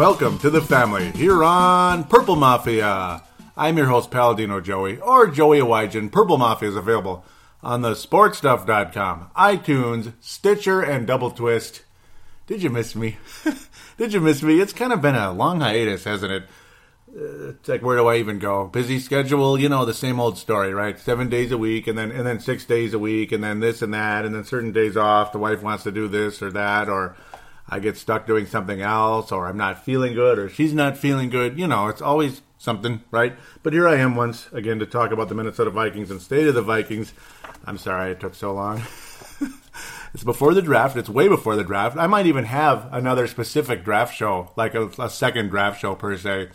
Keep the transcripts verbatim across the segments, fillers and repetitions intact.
Welcome to the family here on Purple Mafia. I'm your host, Paladino Joey, or Joey Awajan. Purple Mafia is available on the sportstuff dot com, iTunes, Stitcher, and Double Twist. Did you miss me? Did you miss me? It's kind of been a long hiatus, hasn't it? It's like, where do I even go? Busy schedule, you know, the same old story, right? Seven days a week, and then and then six days a week, and then this and that, and then certain days off. The wife wants to do this or that, or I get stuck doing something else, or I'm not feeling good, or she's not feeling good. You know, it's always something, right? But here I am once again to talk about the Minnesota Vikings and State of the Vikings. I'm sorry it took so long. It's before the draft. It's way before the draft. I might even have another specific draft show, like a, a second draft show per se,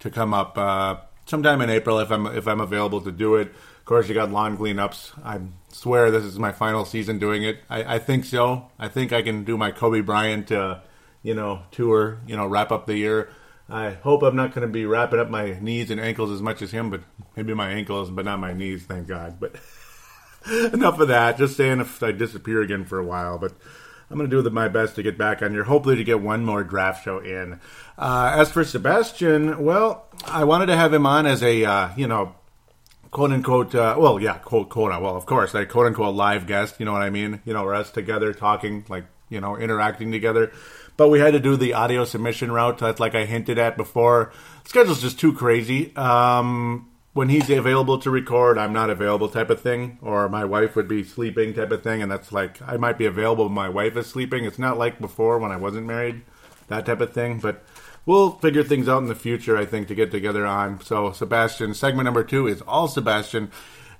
to come up uh, sometime in April if I'm if I'm available to do it. Of course, you got lawn cleanups. I swear this is my final season doing it. I, I think so. I think I can do my Kobe Bryant, uh, you know, tour. You know, wrap up the year. I hope I'm not going to be wrapping up my knees and ankles as much as him, but maybe my ankles, but not my knees. Thank God. But enough of that. Just saying, if I disappear again for a while, but I'm going to do my best to get back on here, hopefully to get one more draft show in. Uh, as for Sebastian, well, I wanted to have him on as a, uh, you know, quote-unquote, uh, well, yeah, quote-quote, well, of course, like quote-unquote live guest, you know what I mean? You know, we're us together talking, like, you know, interacting together. But we had to do the audio submission route, that's like I hinted at before. The schedule's just too crazy. Um, when he's available to record, I'm not available type of thing, or my wife would be sleeping type of thing, and that's like, I might be available when my wife is sleeping. It's not like before when I wasn't married, that type of thing, but we'll figure things out in the future, I think, to get together on. So, Sebastian, segment number two is all Sebastian.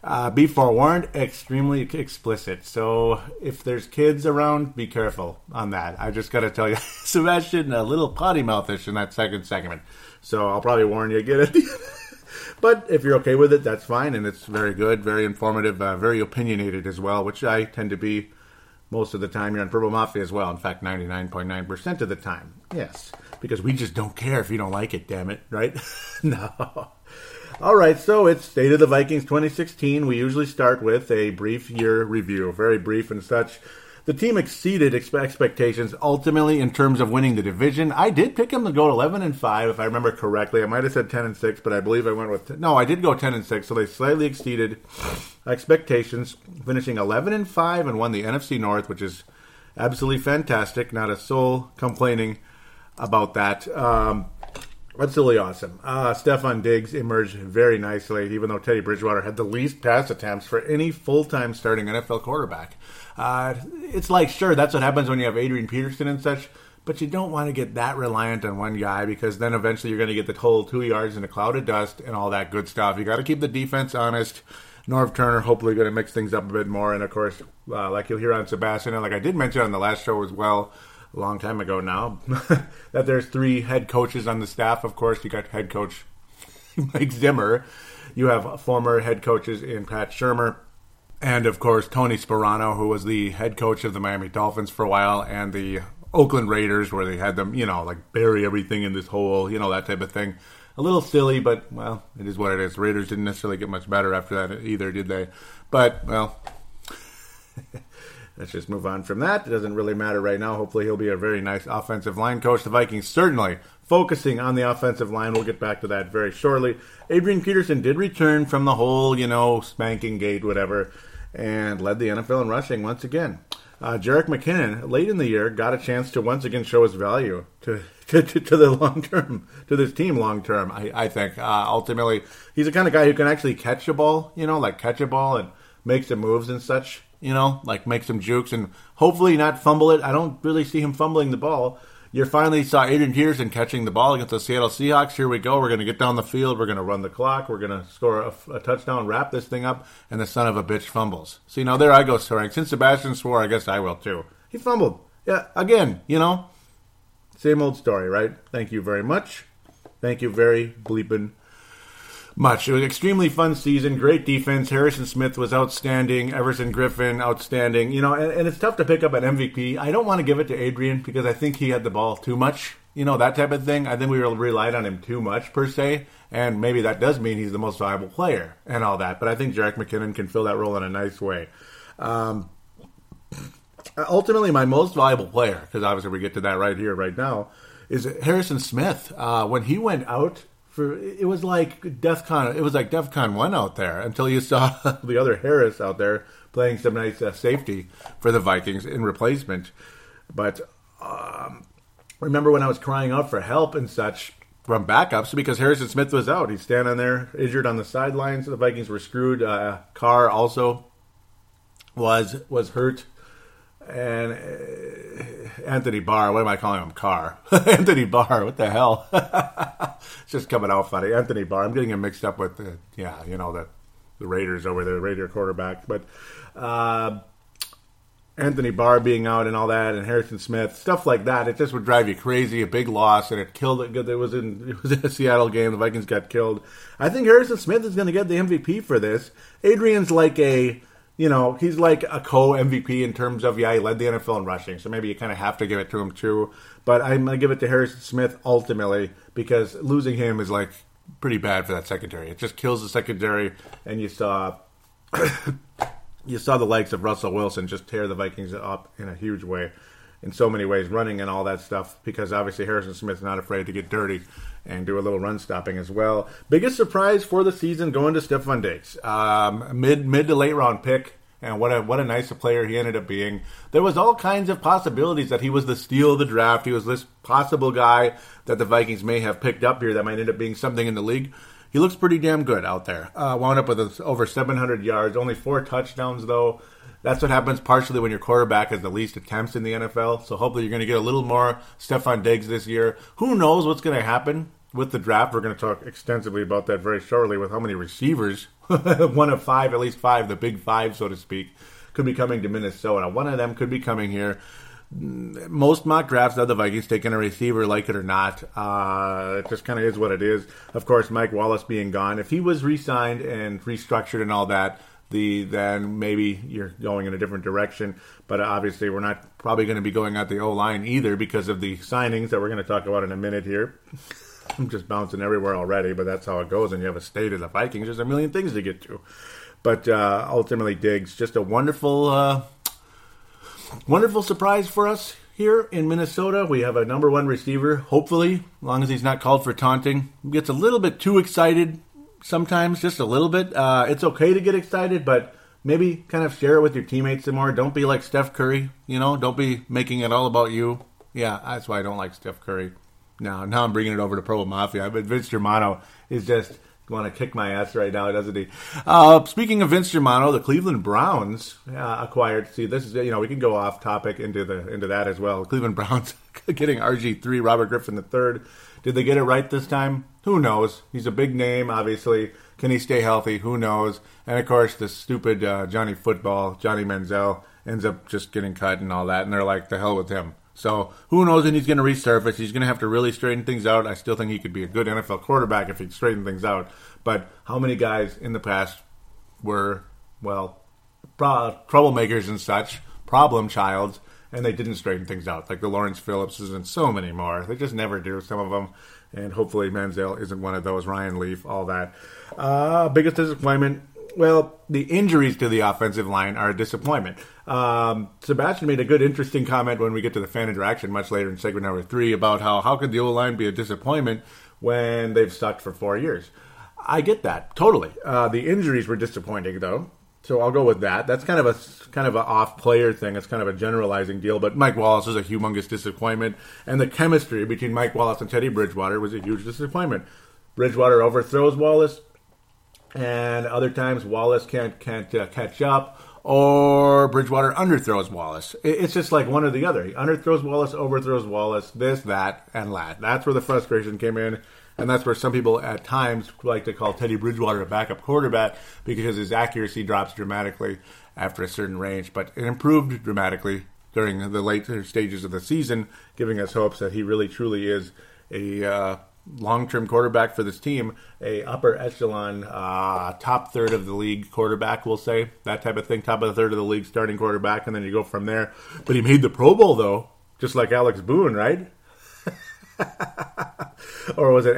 Uh, be forewarned, extremely explicit. So, if there's kids around, be careful on that. I just got to tell you, Sebastian, a little potty mouthish in that second segment. So, I'll probably warn you again at the end. But if you're okay with it, that's fine, and it's very good, very informative, uh, very opinionated as well, which I tend to be most of the time here on Purple Mafia as well. In fact, ninety-nine point nine percent of the time, yes, because we just don't care if you don't like it, damn it, right? No. All right, so it's State of the Vikings twenty sixteen. We usually start with a brief year review, very brief and such. The team exceeded expe- expectations ultimately in terms of winning the division. I did pick them to go eleven and five, if I remember correctly. I might have said ten and six, but I believe I went with ten. No, I did go ten and six, so they slightly exceeded expectations, finishing eleven and five and won the N F C North, which is absolutely fantastic. Not a soul complaining about that. Um, absolutely awesome. Uh, Stefon Diggs emerged very nicely, even though Teddy Bridgewater had the least pass attempts for any full-time starting N F L quarterback. Uh, it's like, sure, that's what happens when you have Adrian Peterson and such, but you don't want to get that reliant on one guy because then eventually you're going to get the whole two yards in a cloud of dust and all that good stuff. You got to keep the defense honest. Norv Turner hopefully going to mix things up a bit more. And, of course, uh, like you'll hear on Sebastian, and like I did mention on the last show as well, a long time ago now, that there's three head coaches on the staff. Of course, you got head coach Mike Zimmer. You have former head coaches in Pat Shermer. And, of course, Tony Sperano, who was the head coach of the Miami Dolphins for a while, and the Oakland Raiders, where they had them, you know, like bury everything in this hole, you know, that type of thing. A little silly, but, well, it is what it is. Raiders didn't necessarily get much better after that either, did they? But, well, let's just move on from that. It doesn't really matter right now. Hopefully he'll be a very nice offensive line coach. The Vikings certainly focusing on the offensive line. We'll get back to that very shortly. Adrian Peterson did return from the whole, you know, spanking gate, whatever, and led the N F L in rushing once again. Uh, Jerick McKinnon, late in the year, got a chance to once again show his value to to, to, to the long term, to this team long term, I, I think. Uh, ultimately, he's the kind of guy who can actually catch a ball, you know, like catch a ball and make some moves and such, you know, like make some jukes and hopefully not fumble it. I don't really see him fumbling the ball. You finally saw Adrian Peterson catching the ball against the Seattle Seahawks. Here we go. We're going to get down the field. We're going to run the clock. We're going to score a, a touchdown, wrap this thing up, and the son of a bitch fumbles. See, now there I go swearing. Since Sebastian swore, I guess I will too. He fumbled. Yeah, again, you know, same old story, right? Thank you very much. Thank you very bleeping much. It was an extremely fun season. Great defense. Harrison Smith was outstanding. Everson Griffin, outstanding. You know, and, and it's tough to pick up an M V P. I don't want to give it to Adrian because I think he had the ball too much. You know, that type of thing. I think we relied on him too much, per se. And maybe that does mean he's the most valuable player and all that. But I think Jerick McKinnon can fill that role in a nice way. Um, ultimately, my most valuable player, because obviously we get to that right here, right now, is Harrison Smith. Uh, when he went out for, it was like DefCon. It was like DefCon one out there until you saw the other Harris out there playing some nice uh, safety for the Vikings in replacement. But um, remember when I was crying out for help and such from backups because Harrison Smith was out. He's standing there injured on the sidelines. The Vikings were screwed. Uh, Carr also was was hurt. And uh, Anthony Barr, what am I calling him? Carr. Anthony Barr, what the hell? It's just coming out funny. Anthony Barr, I'm getting him mixed up with, the, yeah, you know, the, the Raiders over there, Raider quarterback. But uh, Anthony Barr being out and all that, and Harrison Smith, stuff like that, it just would drive you crazy, a big loss, and it killed it. It was in, it was in a Seattle game. The Vikings got killed. I think Harrison Smith is going to get the M V P for this. Adrian's like a... You know, he's like a co-M V P in terms of, yeah, he led the N F L in rushing, so maybe you kind of have to give it to him too. But I'm going to give it to Harrison Smith ultimately because losing him is, like, pretty bad for that secondary. It just kills the secondary, and you saw you saw the likes of Russell Wilson just tear the Vikings up in a huge way, in so many ways, running and all that stuff, because obviously Harrison Smith's not afraid to get dirty and do a little run stopping as well. Biggest surprise for the season going to Stefon Diggs. Um, mid mid to late round pick, and what a what a nice player he ended up being. There was all kinds of possibilities that he was the steal of the draft. He was this possible guy that the Vikings may have picked up here that might end up being something in the league. He looks pretty damn good out there. Uh, wound up with over seven hundred yards, only four touchdowns though. That's what happens partially when your quarterback has the least attempts in the N F L. So hopefully you're going to get a little more Stefon Diggs this year. Who knows what's going to happen with the draft? We're going to talk extensively about that very shortly with how many receivers, one of five, at least five, the big five, so to speak, could be coming to Minnesota. One of them could be coming here. Most mock drafts have the Vikings taking a receiver, like it or not. Uh, it just kind of is what it is. Of course, Mike Wallace being gone. If he was re-signed and restructured and all that, The, then maybe you're going in a different direction. But obviously we're not probably going to be going at the O-line either because of the signings that we're going to talk about in a minute here. I'm just bouncing everywhere already, but that's how it goes. And you have a state of the Vikings. There's a million things to get to. But uh, ultimately, Diggs, just a wonderful, uh, wonderful surprise for us here in Minnesota. We have a number one receiver, hopefully, as long as he's not called for taunting. He gets a little bit too excited. Sometimes, just a little bit. Uh, it's okay to get excited, but maybe kind of share it with your teammates some more. Don't be like Steph Curry, you know? Don't be making it all about you. Yeah, that's why I don't like Steph Curry. Now now I'm bringing it over to Purple Mafia. But Vince Germano is just going to kick my ass right now, doesn't he? Uh, speaking of Vince Germano, the Cleveland Browns uh, acquired... See, this is, you know, we can go off topic into the into that as well. Cleveland Browns getting R G three, Robert Griffin the third. Did they get it right this time? Who knows? He's a big name, obviously. Can he stay healthy? Who knows? And, of course, the stupid uh, Johnny Football, Johnny Manziel, ends up just getting cut and all that. And they're like, the hell with him. So, who knows when he's going to resurface. He's going to have to really straighten things out. I still think he could be a good N F L quarterback if he'd straighten things out. But how many guys in the past were, well, pro- troublemakers and such, problem childs, and they didn't straighten things out? Like the Lawrence Phillipses and so many more. They just never do, some of them. And hopefully Manziel isn't one of those, Ryan Leaf, all that. Uh, biggest disappointment, well, the injuries to the offensive line are a disappointment. Um, Sebastian made a good, interesting comment when we get to the fan interaction much later in segment number three about how, how could the O-line be a disappointment when they've sucked for four years? I get that, totally. Uh, the injuries were disappointing, though. So I'll go with that. That's kind of a kind of an off-player thing. It's kind of a generalizing deal. But Mike Wallace is a humongous disappointment. And the chemistry between Mike Wallace and Teddy Bridgewater was a huge disappointment. Bridgewater overthrows Wallace. And other times Wallace can't can't uh, catch up. Or Bridgewater underthrows Wallace. It's just like one or the other. He underthrows Wallace, overthrows Wallace, this, that, and that. That's where the frustration came in. And that's where some people at times like to call Teddy Bridgewater a backup quarterback because his accuracy drops dramatically after a certain range. But it improved dramatically during the later stages of the season, giving us hopes that he really truly is a uh, long-term quarterback for this team, a upper echelon, uh, top third of the league quarterback, we'll say, that type of thing, top of the third of the league starting quarterback, and then you go from there. But he made the Pro Bowl, though, just like Alex Boone, right? Or was it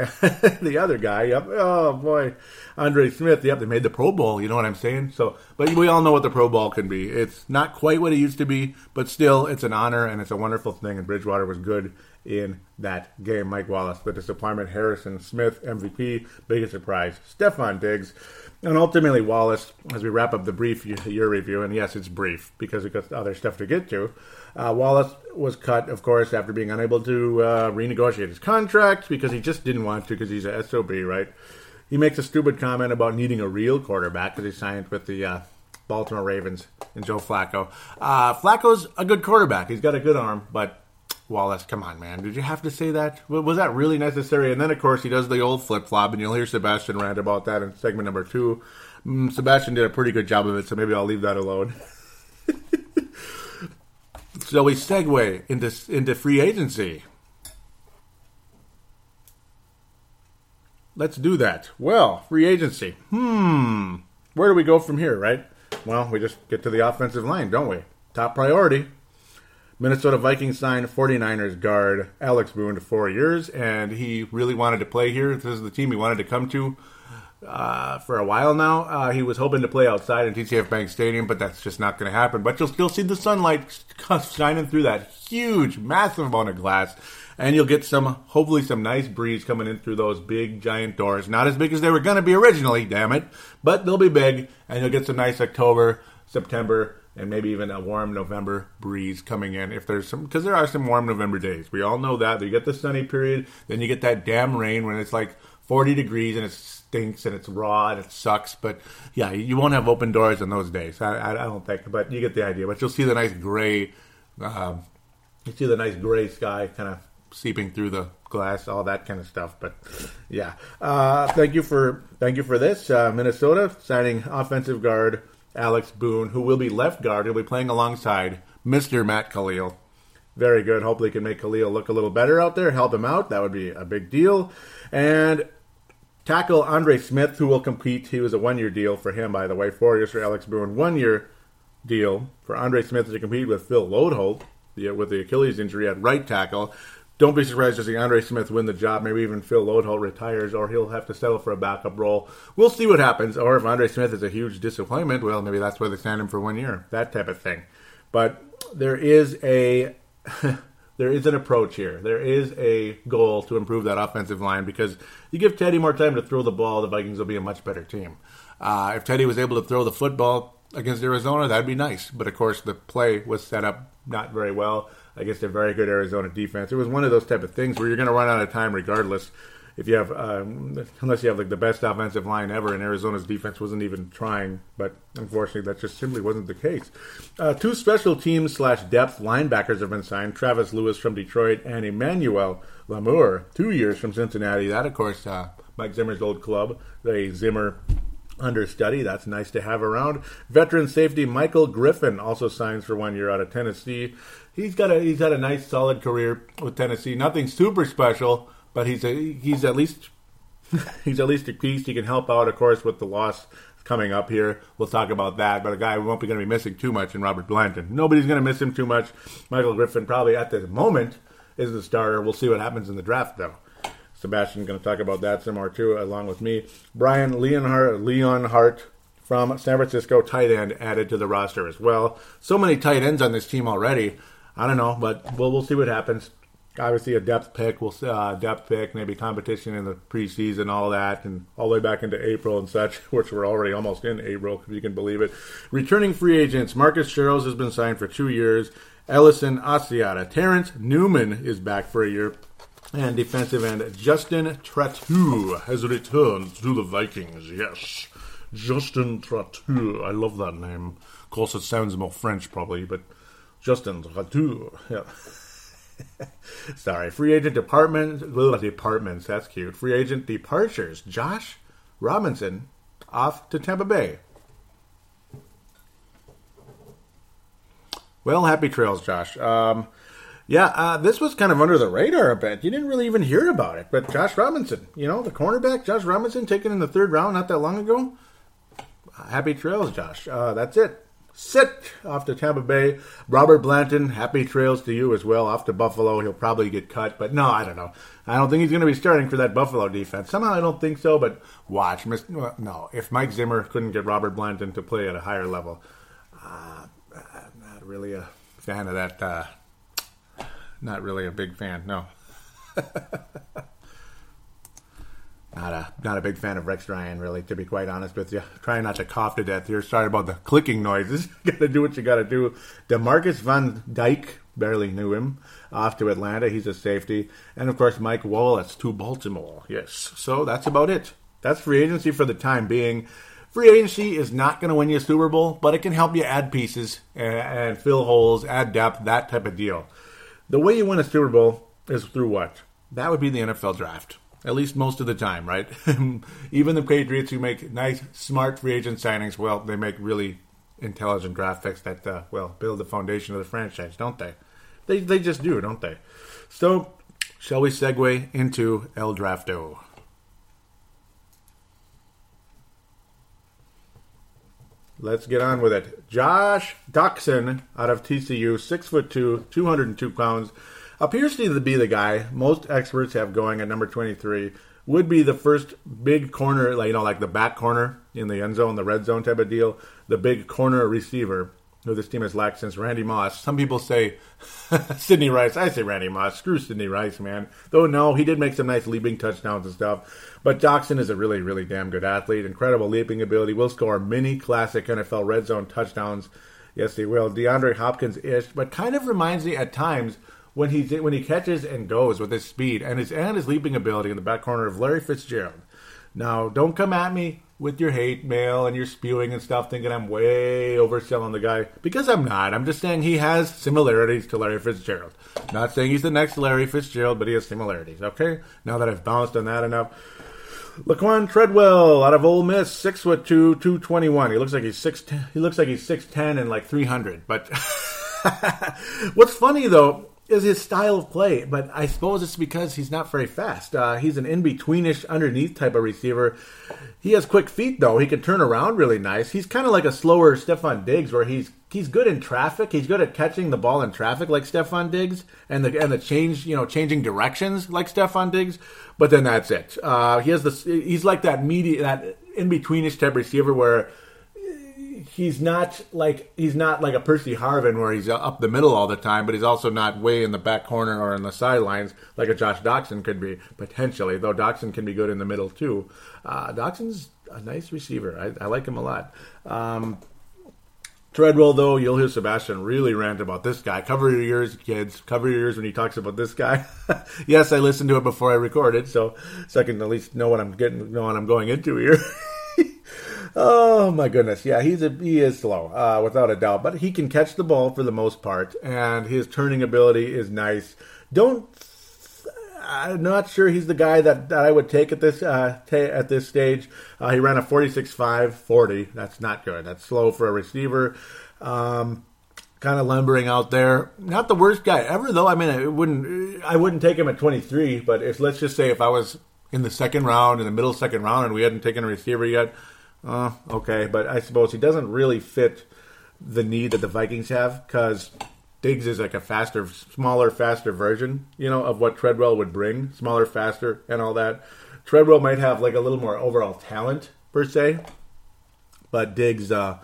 the other guy? Yep. Oh, boy. Andre Smith. Yep, they made the Pro Bowl. You know what I'm saying? So, but we all know what the Pro Bowl can be. It's not quite what it used to be, but still, it's an honor, and it's a wonderful thing, and Bridgewater was good in that game. Mike Wallace, the disappointment. Harrison Smith, M V P. Biggest surprise, Stefon Diggs. And ultimately, Wallace, as we wrap up the brief year review, and yes, it's brief because we've got other stuff to get to, uh, Wallace was cut, of course, after being unable to uh, renegotiate his contract because he just didn't want to because he's a S O B, right? He makes a stupid comment about needing a real quarterback because he signed with the uh, Baltimore Ravens and Joe Flacco. Uh, Flacco's a good quarterback. He's got a good arm, but Wallace, come on, man. Did you have to say that? Was that really necessary? And then, of course, he does the old flip-flop, and you'll hear Sebastian rant about that in segment number two. Mm, Sebastian did a pretty good job of it, so maybe I'll leave that alone. So we segue into, into free agency. Let's do that. Well, free agency. Hmm. Where do we go from here, right? Well, we just get to the offensive line, don't we? Top priority. Minnesota Vikings signed forty-niners guard Alex Boone to four years, and he really wanted to play here. This is the team he wanted to come to uh, for a while now. Uh, he was hoping to play outside in T C F Bank Stadium, but that's just not going to happen. But you'll still see the sunlight shining through that huge, massive amount of glass, and you'll get some, hopefully some nice breeze coming in through those big, giant doors. Not as big as they were going to be originally, damn it, but they'll be big, and you'll get some nice October, September, and maybe even a warm November breeze coming in if there's some, because there are some warm November days. We all know that. You get the sunny period, then you get that damn rain when it's like forty degrees and it stinks and it's raw and it sucks. But yeah, you won't have open doors on those days. I, I don't think, but you get the idea. But you'll see the nice gray, um, you see the nice gray sky kind of seeping through the glass, all that kind of stuff. But yeah, uh, thank you for thank you for this. Uh, Minnesota signing offensive guard Alex Boone, who will be left guard. He'll be playing alongside Mister Matt Khalil. Very good. Hopefully he can make Khalil look a little better out there, help him out. That would be a big deal. And tackle Andre Smith, who will compete. He was a one-year deal for him, by the way. Four years for Alex Boone. One-year deal for Andre Smith to compete with Phil Loadholt with the Achilles injury at right tackle. Don't be surprised to see Andre Smith win the job. Maybe even Phil Loadholt retires, or he'll have to settle for a backup role. We'll see what happens. Or if Andre Smith is a huge disappointment, well, maybe that's why they signed him for one year. That type of thing. But there is a there is an approach here. There is a goal to improve that offensive line, because you give Teddy more time to throw the ball, the Vikings will be a much better team. Uh, if Teddy was able to throw the football against Arizona, that'd be nice. But, of course, the play was set up not very well against a very good Arizona defense. It was one of those type of things where you're going to run out of time regardless. If you have, um, unless you have like the best offensive line ever, and Arizona's defense wasn't even trying. But unfortunately, that just simply wasn't the case. Uh, two special teams slash depth linebackers have been signed: Travis Lewis from Detroit and Emmanuel Lamur, two years from Cincinnati. That, of course, uh, Mike Zimmer's old club, the Zimmer understudy. That's nice to have around. Veteran safety Michael Griffin also signs for one year out of Tennessee. He's got a he's had a nice solid career with Tennessee. Nothing super special, but he's a, he's at least he's at least a piece. He can help out, of course, with the loss coming up here. We'll talk about that. But a guy we won't be going to be missing too much in Robert Blanton. Nobody's going to miss him too much. Michael Griffin probably at this moment is the starter. We'll see what happens in the draft though. Sebastian's going to talk about that some more, too, along with me. Brian Leonhart, Leonhart from San Francisco, tight end, added to the roster as well. So many tight ends on this team already. I don't know, but we'll, we'll see what happens. Obviously, a depth pick, we'll uh, depth pick, maybe competition in the preseason, all that, and all the way back into April and such, which we're already almost in April, if you can believe it. Returning free agents, Marcus Sherels has been signed for two years. Ellison Asiata. Terrence Newman is back for a year. And defensive end Justin Tratou has returned to the Vikings, yes. Justin Tratou, I love that name. Of course, it sounds more French, probably, but Justin Tratou, yeah. Sorry, free agent department, well, departments, that's cute. Free agent departures, Josh Robinson off to Tampa Bay. Well, happy trails, Josh. Um... Yeah, uh, this was kind of under the radar a bit. You didn't really even hear about it. But Josh Robinson, you know, the cornerback, Josh Robinson, taken in the third round not that long ago. Happy trails, Josh. Uh, that's it. Sit off to Tampa Bay. Robert Blanton, happy trails to you as well. Off to Buffalo. He'll probably get cut. But no, I don't know. I don't think he's going to be starting for that Buffalo defense. Somehow I don't think so, but watch. No, if Mike Zimmer couldn't get Robert Blanton to play at a higher level, uh, I'm not really a fan of that uh Not really a big fan, no. Not a not a big fan of Rex Ryan, really, to be quite honest with you. Trying not to cough to death here. Sorry about the clicking noises. You got to do what you got to do. DeMarcus Van Dyke, barely knew him, off to Atlanta. He's a safety. And, of course, Mike Wallace to Baltimore. Yes, so that's about it. That's free agency for the time being. Free agency is not going to win you a Super Bowl, but it can help you add pieces and, and fill holes, add depth, that type of deal. The way you win a Super Bowl is through what? That would be the N F L draft. At least most of the time, right? Even the Patriots, who make nice, smart free agent signings, well, they make really intelligent draft picks that, uh, well, build the foundation of the franchise, don't they? They they just do, don't they? So, shall we segue into El Drafto? Let's get on with it. Josh Doctson out of T C U, six foot two, two hundred and two pounds. Appears to be the guy most experts have going at number twenty-three, would be the first big corner, like, you know, like the back corner in the end zone, the red zone type of deal, the big corner receiver, who this team has lacked since Randy Moss. Some people say Sidney Rice. I say Randy Moss. Screw Sidney Rice, man. Though, no, he did make some nice leaping touchdowns and stuff. But Doctson is a really, really damn good athlete. Incredible leaping ability. Will score many classic N F L red zone touchdowns. Yes, he will. DeAndre Hopkins-ish, but kind of reminds me at times when he when he catches and goes with his speed and his and his leaping ability in the back corner of Larry Fitzgerald. Now, don't come at me with your hate mail and your spewing and stuff, thinking I'm way overselling the guy, because I'm not. I'm just saying he has similarities to Larry Fitzgerald. Not saying he's the next Larry Fitzgerald, but he has similarities, okay? Now that I've bounced on that enough. Laquon Treadwell out of Ole Miss, six foot two, two twenty-one. He looks like he's six. He looks like he's six ten and like three hundred. But what's funny though is his style of play, but I suppose it's because he's not very fast. Uh, he's an in-betweenish, underneath type of receiver. He has quick feet, though. He can turn around really nice. He's kind of like a slower Stefon Diggs, where he's he's good in traffic. He's good at catching the ball in traffic, like Stefon Diggs, and the and the change, you know, changing directions, like Stefon Diggs. But then that's it. Uh, he has this. He's like that media, that in-betweenish type receiver where He's not like he's not like a Percy Harvin where he's up the middle all the time, but he's also not way in the back corner or in the sidelines like a Josh Doctson could be, potentially, though Doctson can be good in the middle too. Uh, Doxson's a nice receiver. I, I like him a lot. Um, Treadwell, though, you'll hear Sebastian really rant about this guy. Cover your ears, kids. Cover your ears when he talks about this guy. Yes, I listened to it before I recorded, so, so I can at least know what I'm getting, know what I'm going into here. Oh, my goodness. Yeah, he's a, he is slow, uh, without a doubt. But he can catch the ball for the most part, and his turning ability is nice. Don't I'm not sure he's the guy that, that I would take at this uh, t- at this stage. Uh, he ran a forty-six five forty. That's not good. That's slow for a receiver. Um, kind of lumbering out there. Not the worst guy ever, though. I mean, it wouldn't I wouldn't take him at twenty-three, but if, let's just say if I was in the second round, in the middle second round, and we hadn't taken a receiver yet, Uh, okay, but I suppose he doesn't really fit the need that the Vikings have, because Diggs is like a faster, smaller, faster version, you know, of what Treadwell would bring. Smaller, faster, and all that. Treadwell might have like a little more overall talent, per se, but Diggs' uh,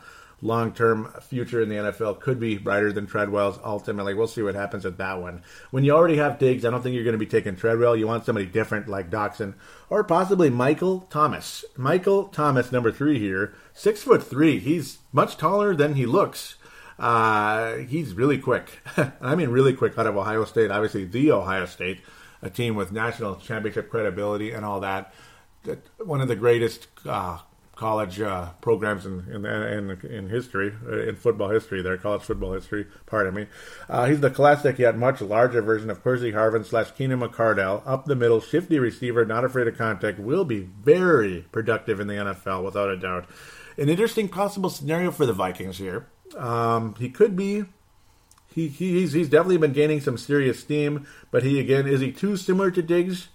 long-term future in the N F L could be brighter than Treadwell's, ultimately. We'll see what happens at that one. When you already have Diggs, I don't think you're going to be taking Treadwell. You want somebody different like Doctson, or possibly Michael Thomas. Michael Thomas, number three here, six foot three. He's much taller than he looks. Uh, he's really quick. I mean really quick, out of Ohio State. Obviously the Ohio State, a team with national championship credibility and all that. One of the greatest uh, college uh, programs in in, in in history, in football history there, college football history, pardon me. Uh, he's the classic yet much larger version of Percy Harvin slash Keenan McCardell. Up the middle, shifty receiver, not afraid of contact, will be very productive in the N F L, without a doubt. An interesting possible scenario for the Vikings here. Um, he could be, he, he he's, he's definitely been gaining some serious steam, but he, again, is he too similar to Diggs?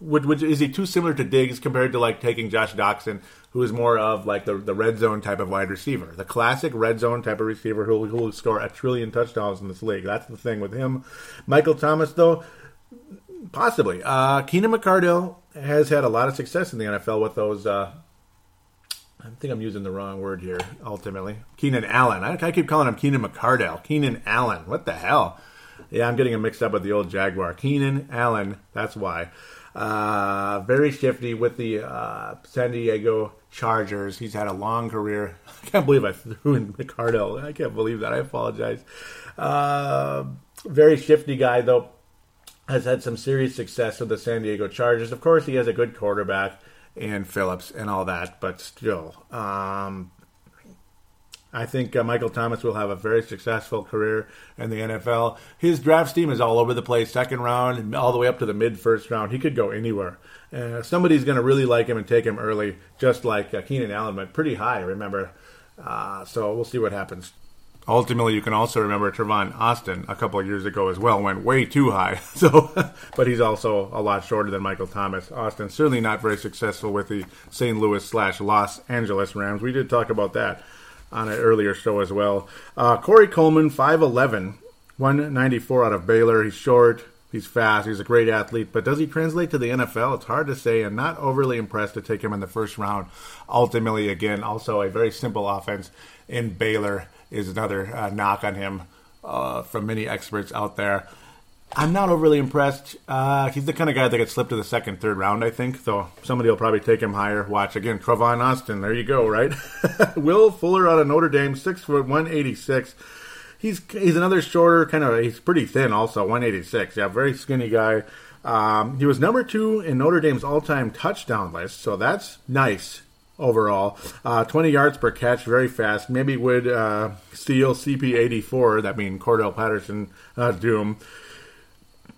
Would, would, is he too similar to Diggs compared to like taking Josh Doctson, who is more of like the, the red zone type of wide receiver, the classic red zone type of receiver who will score a trillion touchdowns in this league? That's the thing with him. Michael Thomas, though, possibly. Uh, Keenan McCardell has had a lot of success in the N F L with those. Uh, I think I'm using the wrong word here. Ultimately, Keenan Allen. I, I keep calling him Keenan McCardell. Keenan Allen. What the hell? Yeah, I'm getting him mixed up with the old Jaguar. Keenan Allen, that's why. Uh, very shifty with the uh, San Diego Chargers. He's had a long career. I can't believe I threw in McCardell. I can't believe that. I apologize. Uh, very shifty guy, though. Has had some serious success with the San Diego Chargers. Of course, he has a good quarterback and Phillips and all that, but still. Um, I think uh, Michael Thomas will have a very successful career in the N F L. His draft steam is all over the place, second round, all the way up to the mid-first round. He could go anywhere. Uh, somebody's going to really like him and take him early, just like uh, Keenan Allen, but pretty high, remember. Uh, so we'll see what happens. Ultimately, you can also remember Trevon Austin a couple of years ago as well, went way too high. So, but he's also a lot shorter than Michael Thomas. Austin certainly not very successful with the Saint Louis slash Los Angeles Rams. We did talk about that on an earlier show as well. Uh, Corey Coleman, five eleven, one ninety-four out of Baylor. He's short, he's fast, he's a great athlete, but does he translate to the N F L? It's hard to say, and not overly impressed to take him in the first round. Ultimately, again, also a very simple offense in Baylor is another uh, knock on him uh, from many experts out there. I'm not overly impressed. Uh, he's the kind of guy that gets slipped to the second, third round, I think. So somebody will probably take him higher. Watch again, Trevon Austin. There you go, right? Will Fuller out of Notre Dame, six foot one eighty-six. He's he's another shorter kind of. He's pretty thin, also one eighty-six. Yeah, very skinny guy. Um, he was number two in Notre Dame's all-time touchdown list, so that's nice overall. Uh, twenty yards per catch, very fast. Maybe would uh, steal C P eighty-four. That means Cordell Patterson uh, doom.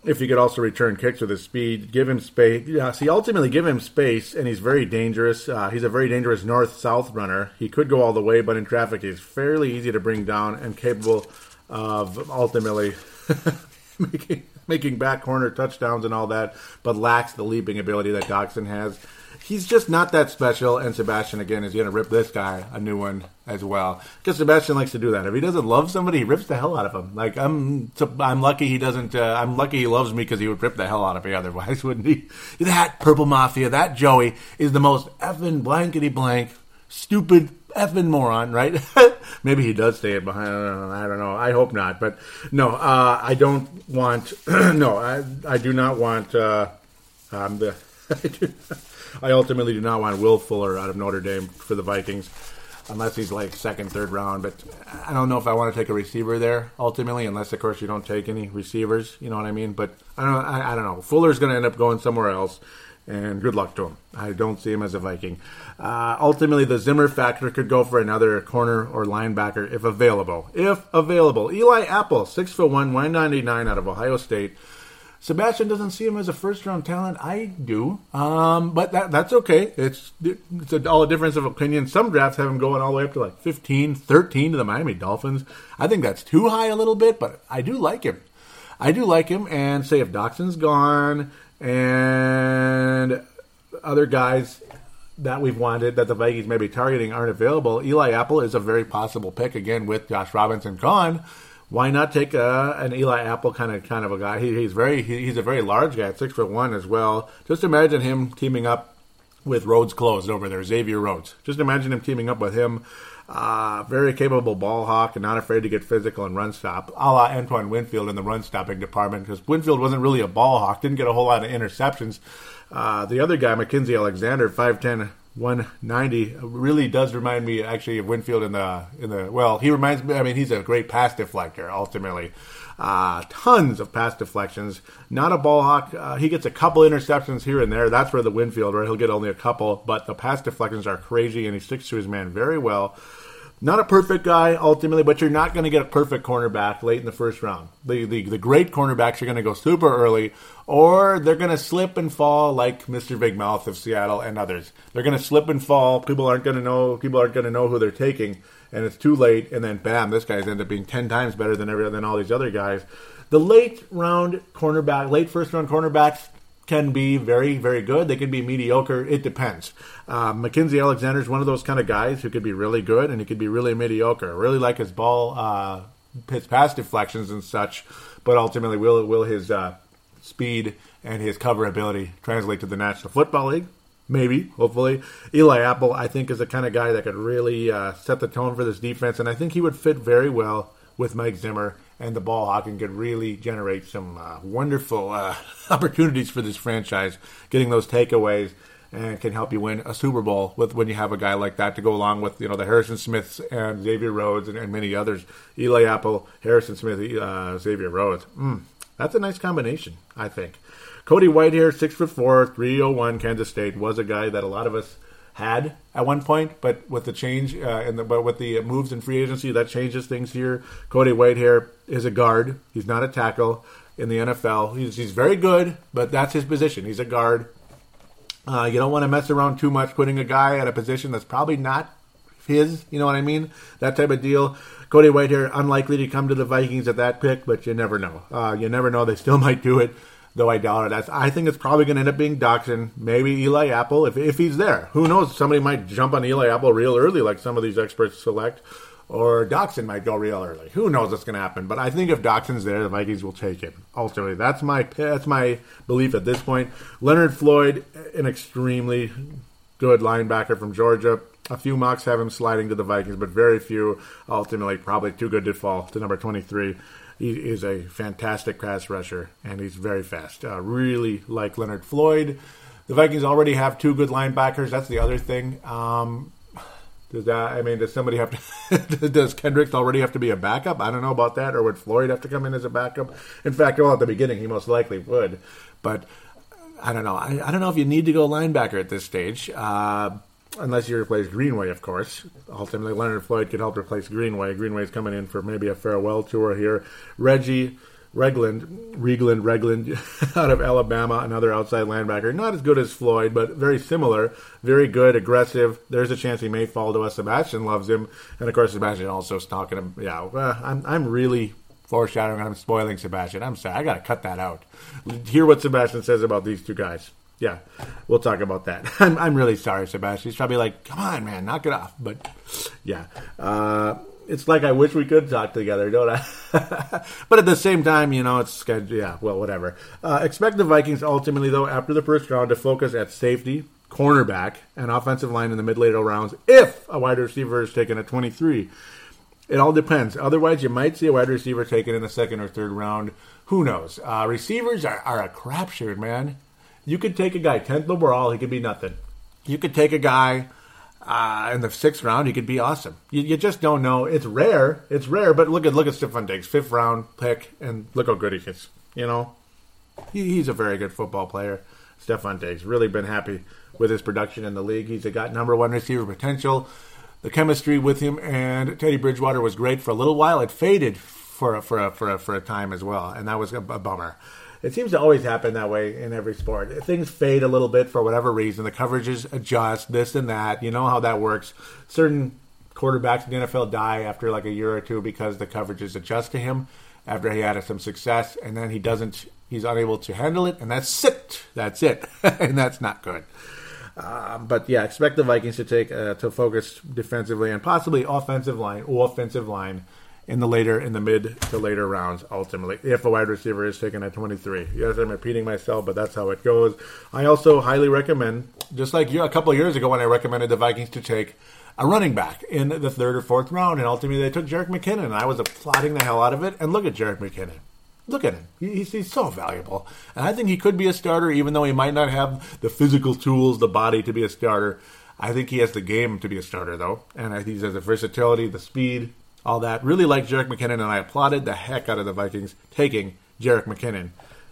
If he could also return kicks with his speed, give him space. Uh, see, ultimately give him space, and he's very dangerous. Uh, he's a very dangerous north-south runner. He could go all the way, but in traffic, he's fairly easy to bring down and capable of ultimately making, making back corner touchdowns and all that, but lacks the leaping ability that Doctson has. He's just not that special, and Sebastian, again, is going to rip this guy a new one as well. Because Sebastian likes to do that. If he doesn't love somebody, he rips the hell out of him. Like, I'm I'm lucky he doesn't, uh, I'm lucky he loves me because he would rip the hell out of me otherwise, wouldn't he? That Purple Mafia, that Joey, is the most effing blankety-blank, stupid effing moron, right? Maybe he does stay it behind, I don't know, I hope not. But, no, uh, I don't want, no, I, I do not want, uh, um, the, I do not. I ultimately do not want Will Fuller out of Notre Dame for the Vikings, unless he's like second, third round. But I don't know if I want to take a receiver there, ultimately, unless, of course, you don't take any receivers. You know what I mean? But I don't I, I don't know. Fuller's going to end up going somewhere else, and good luck to him. I don't see him as a Viking. Uh, ultimately, the Zimmer factor could go for another corner or linebacker if available. If available. Eli Apple, six foot one, one ninety-nine out of Ohio State. Sebastian doesn't see him as a first-round talent. I do, um, but that, that's okay. It's it's a, all a difference of opinion. Some drafts have him going all the way up to like fifteen, thirteen to the Miami Dolphins. I think that's too high a little bit, but I do like him. I do like him, and say if Doctson's gone and other guys that we've wanted that the Vikings may be targeting aren't available, Eli Apple is a very possible pick, again, with Josh Robinson gone. Why not take a, an Eli Apple kind of kind of a guy? He, he's very he, he's a very large guy, six foot one as well. Just imagine him teaming up with Rhodes closed over there, Xavier Rhodes. Just imagine him teaming up with him. Uh, very capable ball hawk and not afraid to get physical and run stop, a la Antoine Winfield in the run stopping department, because Winfield wasn't really a ball hawk, didn't get a whole lot of interceptions. Uh, the other guy, Mackenzie Alexander, five ten. one ninety, really does remind me actually of Winfield in the in the well he reminds me I mean he's a great pass deflector ultimately, uh, tons of pass deflections, not a ball hawk. Uh, he gets a couple interceptions here and there. That's where the Winfield, right, he'll get only a couple, but the pass deflections are crazy and he sticks to his man very well. Not a perfect guy, ultimately, but you're not going to get a perfect cornerback late in the first round. The the, the great cornerbacks are going to go super early, or they're going to slip and fall like Mister Big Mouth of Seattle and others. They're going to slip and fall. People aren't going to know. People aren't going to know who they're taking, and it's too late. And then, bam, this guy's ended up being ten times better than every than all these other guys. The late round cornerback, late first round cornerbacks can be very, very good. They can be mediocre. It depends. Uh, Mackenzie Alexander is one of those kind of guys who could be really good and he could be really mediocre. I really like his ball, uh, his pass deflections and such, but ultimately will will his uh, speed and his cover ability translate to the National Football League? Maybe, hopefully. Eli Apple, I think, is the kind of guy that could really uh, set the tone for this defense, and I think he would fit very well with Mike Zimmer and the ball hawking could really generate some uh, wonderful uh, opportunities for this franchise, getting those takeaways, and can help you win a Super Bowl with when you have a guy like that to go along with, you know, the Harrison Smiths and Xavier Rhodes and, and many others. Eli Apple, Harrison Smith, uh, Xavier Rhodes. Mm, that's a nice combination, I think. Cody Whitehair, six foot four, three oh one, Kansas State, was a guy that a lot of us had at one point, but with the change uh, and the, but with the moves in free agency, that changes things here. Cody Whitehair is a guard. He's not a tackle in the N F L. He's, he's very good, but that's his position. He's a guard. Uh, you don't want to mess around too much, putting a guy at a position that's probably not his, you know what I mean? That type of deal. Cody Whitehair, unlikely to come to the Vikings at that pick, but you never know. Uh, you never know. They still might do it, though I doubt it. That's, I think it's probably going to end up being Doctson, maybe Eli Apple, if if he's there. Who knows? Somebody might jump on Eli Apple real early, like some of these experts select, or Doctson might go real early. Who knows what's going to happen? But I think if Doxson's there, the Vikings will take it. Ultimately, that's my that's my belief at this point. Leonard Floyd, an extremely good linebacker from Georgia. A few mocks have him sliding to the Vikings, but very few. Ultimately, probably too good to fall to number twenty-three. He is a fantastic pass rusher, and he's very fast. Uh, really like Leonard Floyd. The Vikings already have two good linebackers. That's the other thing. Um, Does that, I mean, does somebody have to, does Kendricks already have to be a backup? I don't know about that. Or would Floyd have to come in as a backup? In fact, well, at the beginning, he most likely would. But I don't know. I, I don't know if you need to go linebacker at this stage, uh, unless you replace Greenway, of course. Ultimately, Leonard Floyd could help replace Greenway. Greenway's coming in for maybe a farewell tour here. Reggie Regland, Regland, Regland, out of Alabama, another outside linebacker. Not as good as Floyd, but very similar. Very good, aggressive. There's a chance he may fall to us. Sebastian loves him. And, of course, Sebastian also is talking him. Yeah, uh, I'm I'm really foreshadowing and I'm spoiling Sebastian. I'm sorry. I got to cut that out. Hear what Sebastian says about these two guys. Yeah, we'll talk about that. I'm, I'm really sorry, Sebastian. He's probably like, come on, man, knock it off. But, yeah. Uh... It's like I wish we could talk together, don't I? But at the same time, you know, it's, yeah, well, whatever. Uh, expect the Vikings ultimately, though, after the first round to focus at safety, cornerback, and offensive line in the mid-later rounds if a wide receiver is taken at twenty-three. It all depends. Otherwise, you might see a wide receiver taken in the second or third round. Who knows? Uh, receivers are, are a crapshoot, man. You could take a guy tenth overall, he could be nothing. You could take a guy... Uh, in the sixth round, he could be awesome. You, you just don't know. It's rare. It's rare, but look at look at Stefon Diggs. Fifth round pick, and look how good he is. You know, he, he's a very good football player. Stefon Diggs, really been happy with his production in the league. He's got number one receiver potential. The chemistry with him and Teddy Bridgewater was great for a little while. It faded for a, for a, for a, for a time as well, and that was a, a bummer. It seems to always happen that way in every sport. Things fade a little bit for whatever reason. The coverages adjust, this and that. You know how that works. Certain quarterbacks in the N F L die after like a year or two because the coverages adjust to him after he had some success, and then he doesn't. He's unable to handle it, and that's it. That's it, and that's not good. Um, but, yeah, expect the Vikings to take uh, to focus defensively and possibly offensive line, offensive line, in the later, in the mid to later rounds, ultimately, if a wide receiver is taken at twenty-three. Yes, I'm repeating myself, but that's how it goes. I also highly recommend, just like a couple of years ago when I recommended the Vikings to take a running back in the third or fourth round, and ultimately they took Jerick McKinnon, and I was applauding the hell out of it. And look at Jerick McKinnon. Look at him. He's, he's so valuable. And I think he could be a starter, even though he might not have the physical tools, the body to be a starter. I think he has the game to be a starter, though. And I think he has the versatility, the speed, all that. Really like Jerick McKinnon, and I applauded the heck out of the Vikings taking Jerick McKinnon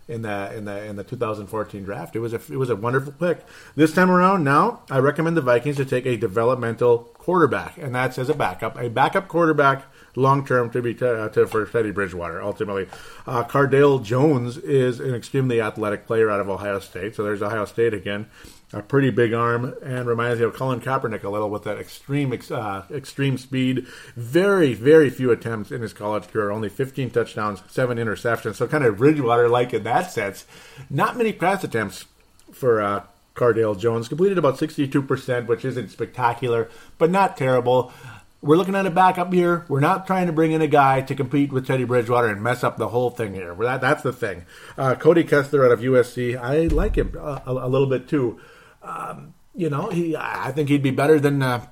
in the in the in the two thousand fourteen draft. It was a it was a wonderful pick. This time around, now I recommend the Vikings to take a developmental quarterback, and that's as a backup, a backup quarterback long term to be t- uh, to for Teddy Bridgewater. Ultimately, uh, Cardale Jones is an extremely athletic player out of Ohio State. So there's Ohio State again. A pretty big arm, and reminds me of Colin Kaepernick a little with that extreme uh, extreme speed. Very, very few attempts in his college career. Only fifteen touchdowns, seven interceptions. So kind of Bridgewater-like in that sense. Not many pass attempts for uh, Cardale Jones. Completed about sixty-two percent, which isn't spectacular, but not terrible. We're looking at a backup here. We're not trying to bring in a guy to compete with Teddy Bridgewater and mess up the whole thing here. That, that's the thing. Uh, Cody Kessler out of U S C, I like him a, a, a little bit too. Um, you know, he. I think he'd be better than. Uh,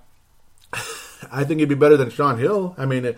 I think he'd be better than Sean Hill. I mean,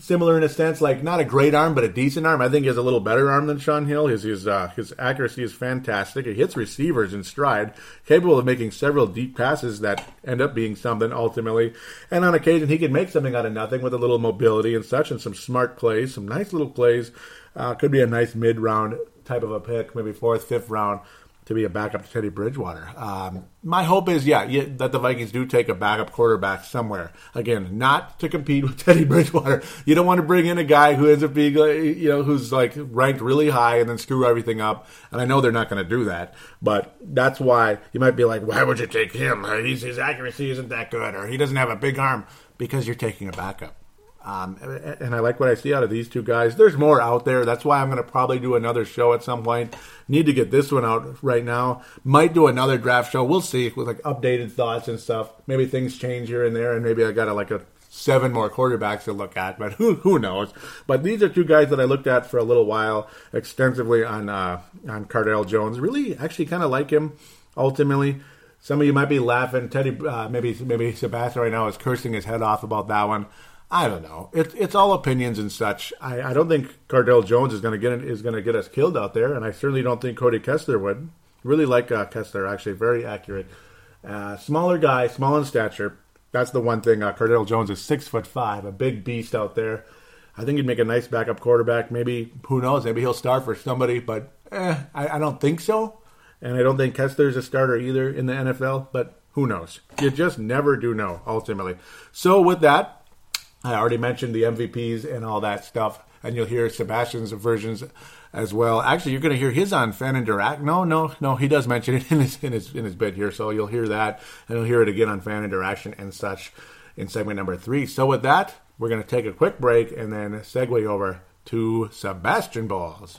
similar in a sense, like not a great arm, but a decent arm. I think he has a little better arm than Sean Hill. His his uh, his accuracy is fantastic. He hits receivers in stride, capable of making several deep passes that end up being something ultimately. And on occasion, he can make something out of nothing with a little mobility and such, and some smart plays, some nice little plays. Uh, could be a nice mid-round type of a pick, maybe fourth, fifth round, to be a backup to Teddy Bridgewater. Um, my hope is, yeah, yeah, that the Vikings do take a backup quarterback somewhere. Again, not to compete with Teddy Bridgewater. You don't want to bring in a guy who ends up being, you know, who's like ranked really high and then screw everything up. And I know they're not going to do that, but that's why you might be like, why would you take him? He's, his accuracy isn't that good, or he doesn't have a big arm, because you're taking a backup. Um, and I like what I see out of these two guys. There's more out there. That's why I'm going to probably do another show at some point. Need to get this one out right now. Might do another draft show. We'll see, with like updated thoughts and stuff. Maybe things change here and there, and maybe I got a, like a seven more quarterbacks to look at, but who who knows? But these are two guys that I looked at for a little while extensively on uh, on Cardale Jones. Really, actually, kind of like him ultimately. Some of you might be laughing. Teddy, uh, maybe maybe Sebastian right now is cursing his head off about that one. I don't know. It's it's all opinions and such. I, I don't think Cardale Jones is going to get is going to get us killed out there, and I certainly don't think Cody Kessler would. Really like uh, Kessler, actually, very accurate. Uh, smaller guy, small in stature. That's the one thing. Uh, Cardale Jones is six foot five, a big beast out there. I think he'd make a nice backup quarterback. Maybe, who knows? Maybe he'll start for somebody, but eh, I, I don't think so. And I don't think Kessler's a starter either in the N F L. But who knows? You just never do know ultimately. So with that, I already mentioned the M V Ps and all that stuff, and you'll hear Sebastian's versions as well. Actually, you're going to hear his on Fan and Direct. No, no, no, he does mention it in his in his in his bit here, so you'll hear that, and you'll hear it again on Fan Interaction and such in segment number three. So with that, we're going to take a quick break and then segue over to Sebastian Balls.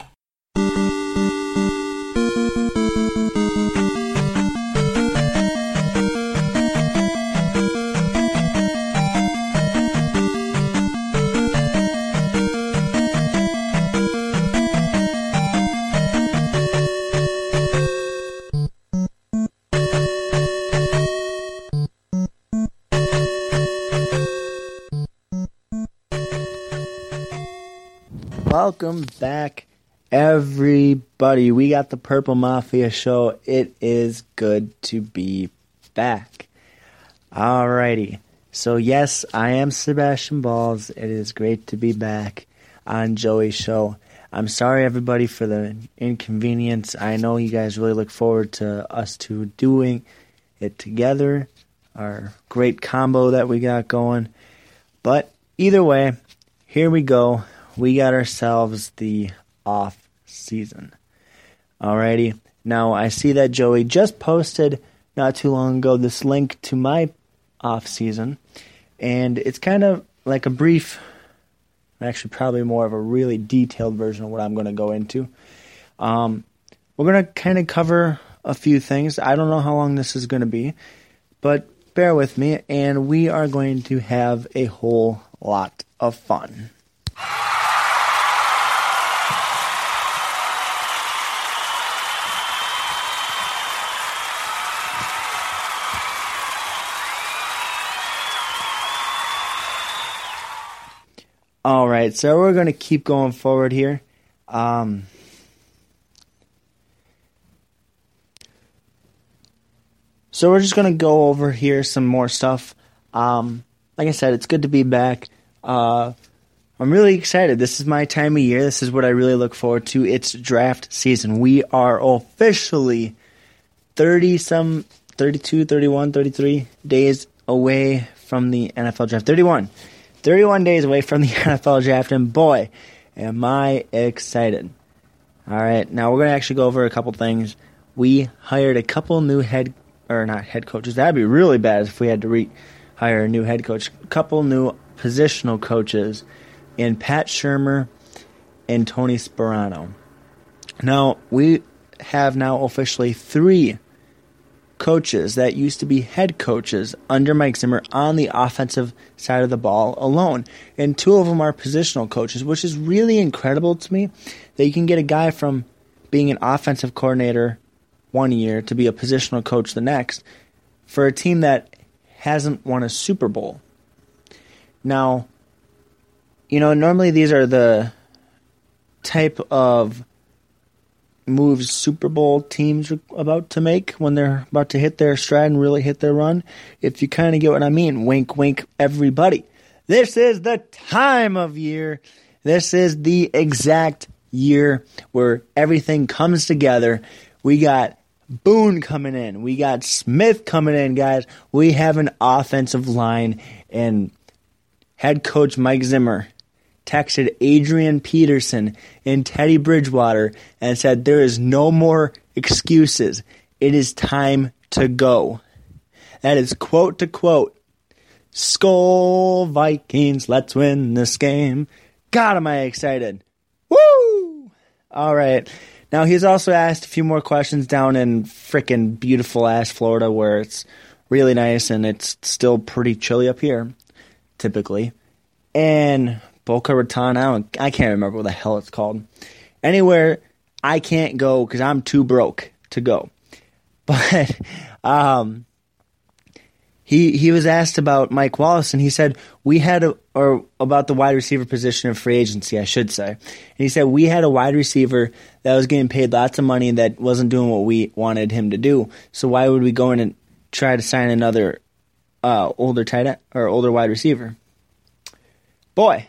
Welcome back, everybody. We got the Purple Mafia show. It is good to be back. Alrighty. So, yes, I am Sebastian Balls. It is great to be back on Joey's show. I'm sorry, everybody, for the inconvenience. I know you guys really look forward to us two doing it together, our great combo that we got going. But either way, here we go. We got ourselves the off season. Alrighty. Now, I see that Joey just posted not too long ago this link to my off season. And it's kind of like a brief, actually probably more of a really detailed version of what I'm going to go into. Um, we're going to kind of cover a few things. I don't know how long this is going to be, but bear with me. And we are going to have a whole lot of fun. All right, so we're going to keep going forward here. Um, so we're just going to go over here some more stuff. Um, like I said, it's good to be back. Uh, I'm really excited. This is my time of year. This is what I really look forward to. It's draft season. We are officially thirty-some, thirty-two, thirty-one, thirty-three days away from the N F L draft. thirty-one. thirty-one days away from the N F L draft, and boy, am I excited. All right, now we're going to actually go over a couple things. We hired a couple new head, or not head coaches. That would be really bad if we had to rehire a new head coach. A couple new positional coaches in Pat Shermer and Tony Sperano. Now, we have now officially three coaches that used to be head coaches under Mike Zimmer on the offensive side of the ball alone. And two of them are positional coaches, which is really incredible to me that you can get a guy from being an offensive coordinator one year to be a positional coach the next for a team that hasn't won a Super Bowl. Now, you know, normally these are the type of moves Super Bowl teams are about to make when they're about to hit their stride and really hit their run. If you kind of get what I mean, wink, wink, everybody. This is the time of year. This is the exact year where everything comes together. We got Boone coming in. We got Smith coming in, guys. We have an offensive line, and head coach Mike Zimmer texted Adrian Peterson and Teddy Bridgewater and said, there is no more excuses. It is time to go. That is quote to quote. Skull Vikings, let's win this game. God, am I excited. Woo! All right. Now, he's also asked a few more questions down in frickin' beautiful-ass Florida, where it's really nice and it's still pretty chilly up here, typically. And Boca Raton, I, don't, I can't remember what the hell it's called. Anywhere I can't go because I'm too broke to go. But um, he he was asked about Mike Wallace, and he said, we had a, or about the wide receiver position of free agency, I should say. And he said, we had a wide receiver that was getting paid lots of money that wasn't doing what we wanted him to do. So why would we go in and try to sign another uh, older tight end or older wide receiver? Boy,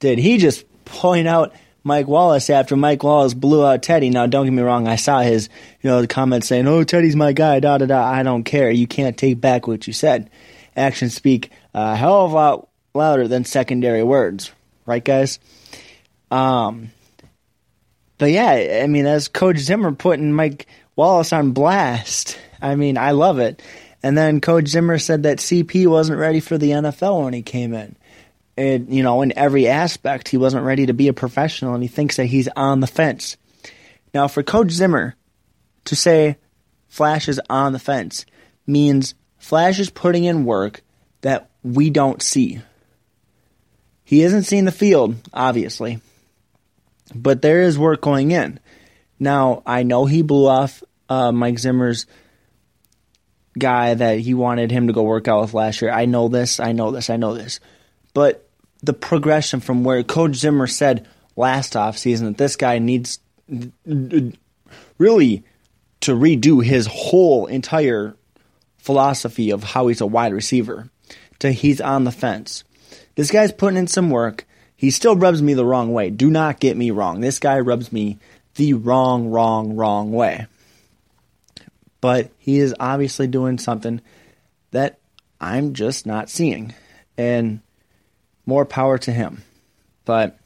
did he just point out Mike Wallace after Mike Wallace blew out Teddy. Now, don't get me wrong. I saw his, you know, the comments saying, oh, Teddy's my guy, da-da-da. I don't care. You can't take back what you said. Actions speak a hell of a lot louder than secondary words. Right, guys? Um, but, yeah, I mean, as Coach Zimmer putting Mike Wallace on blast, I mean, I love it. And then Coach Zimmer said that C P wasn't ready for the N F L when he came in. It, you know, in every aspect, he wasn't ready to be a professional, and he thinks that he's on the fence. Now, for Coach Zimmer to say Flash is on the fence means Flash is putting in work that we don't see. He isn't seeing the field, obviously, but there is work going in. Now, I know he blew off uh, Mike Zimmer's guy that he wanted him to go work out with last year. I know this, I know this, I know this. But the progression from where Coach Zimmer said last offseason that this guy needs really to redo his whole entire philosophy of how he's a wide receiver to he's on the fence. This guy's putting in some work. He still rubs me the wrong way. Do not get me wrong. This guy rubs me the wrong, wrong, wrong way. But he is obviously doing something that I'm just not seeing. And more power to him. But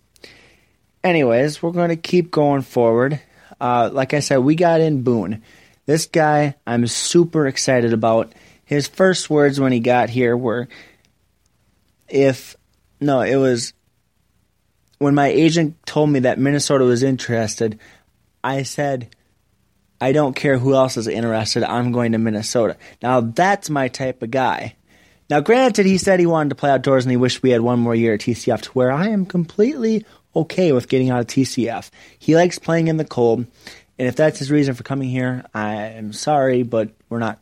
anyways, we're going to keep going forward. Uh, like I said, we got in Boone. This guy I'm super excited about. His first words when he got here were, if, no, it was, when my agent told me that Minnesota was interested, I said, I don't care who else is interested, I'm going to Minnesota. Now that's my type of guy. Now, granted, he said he wanted to play outdoors and he wished we had one more year at T C F, to where I am completely okay with getting out of T C F. He likes playing in the cold, and if that's his reason for coming here, I'm sorry, but we're not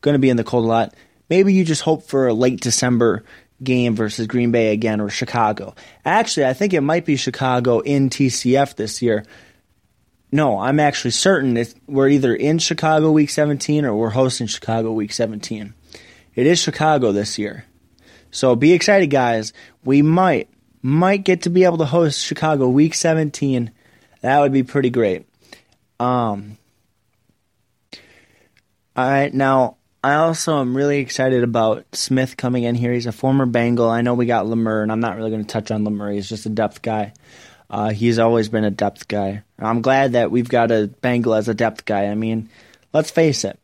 going to be in the cold a lot. Maybe you just hope for a late December game versus Green Bay again or Chicago. Actually, I think it might be Chicago in T C F this year. No, I'm actually certain it's, we're either in Chicago Week seventeen or we're hosting Chicago Week seventeen. It is Chicago this year. So be excited, guys. We might, might get to be able to host Chicago Week seventeen. That would be pretty great. Um, all right, now, I also am really excited about Smith coming in here. He's a former Bengal. I know we got Lamur, and I'm not really going to touch on Lamur. He's just a depth guy. Uh, he's always been a depth guy. I'm glad that we've got a Bengal as a depth guy. I mean, let's face it.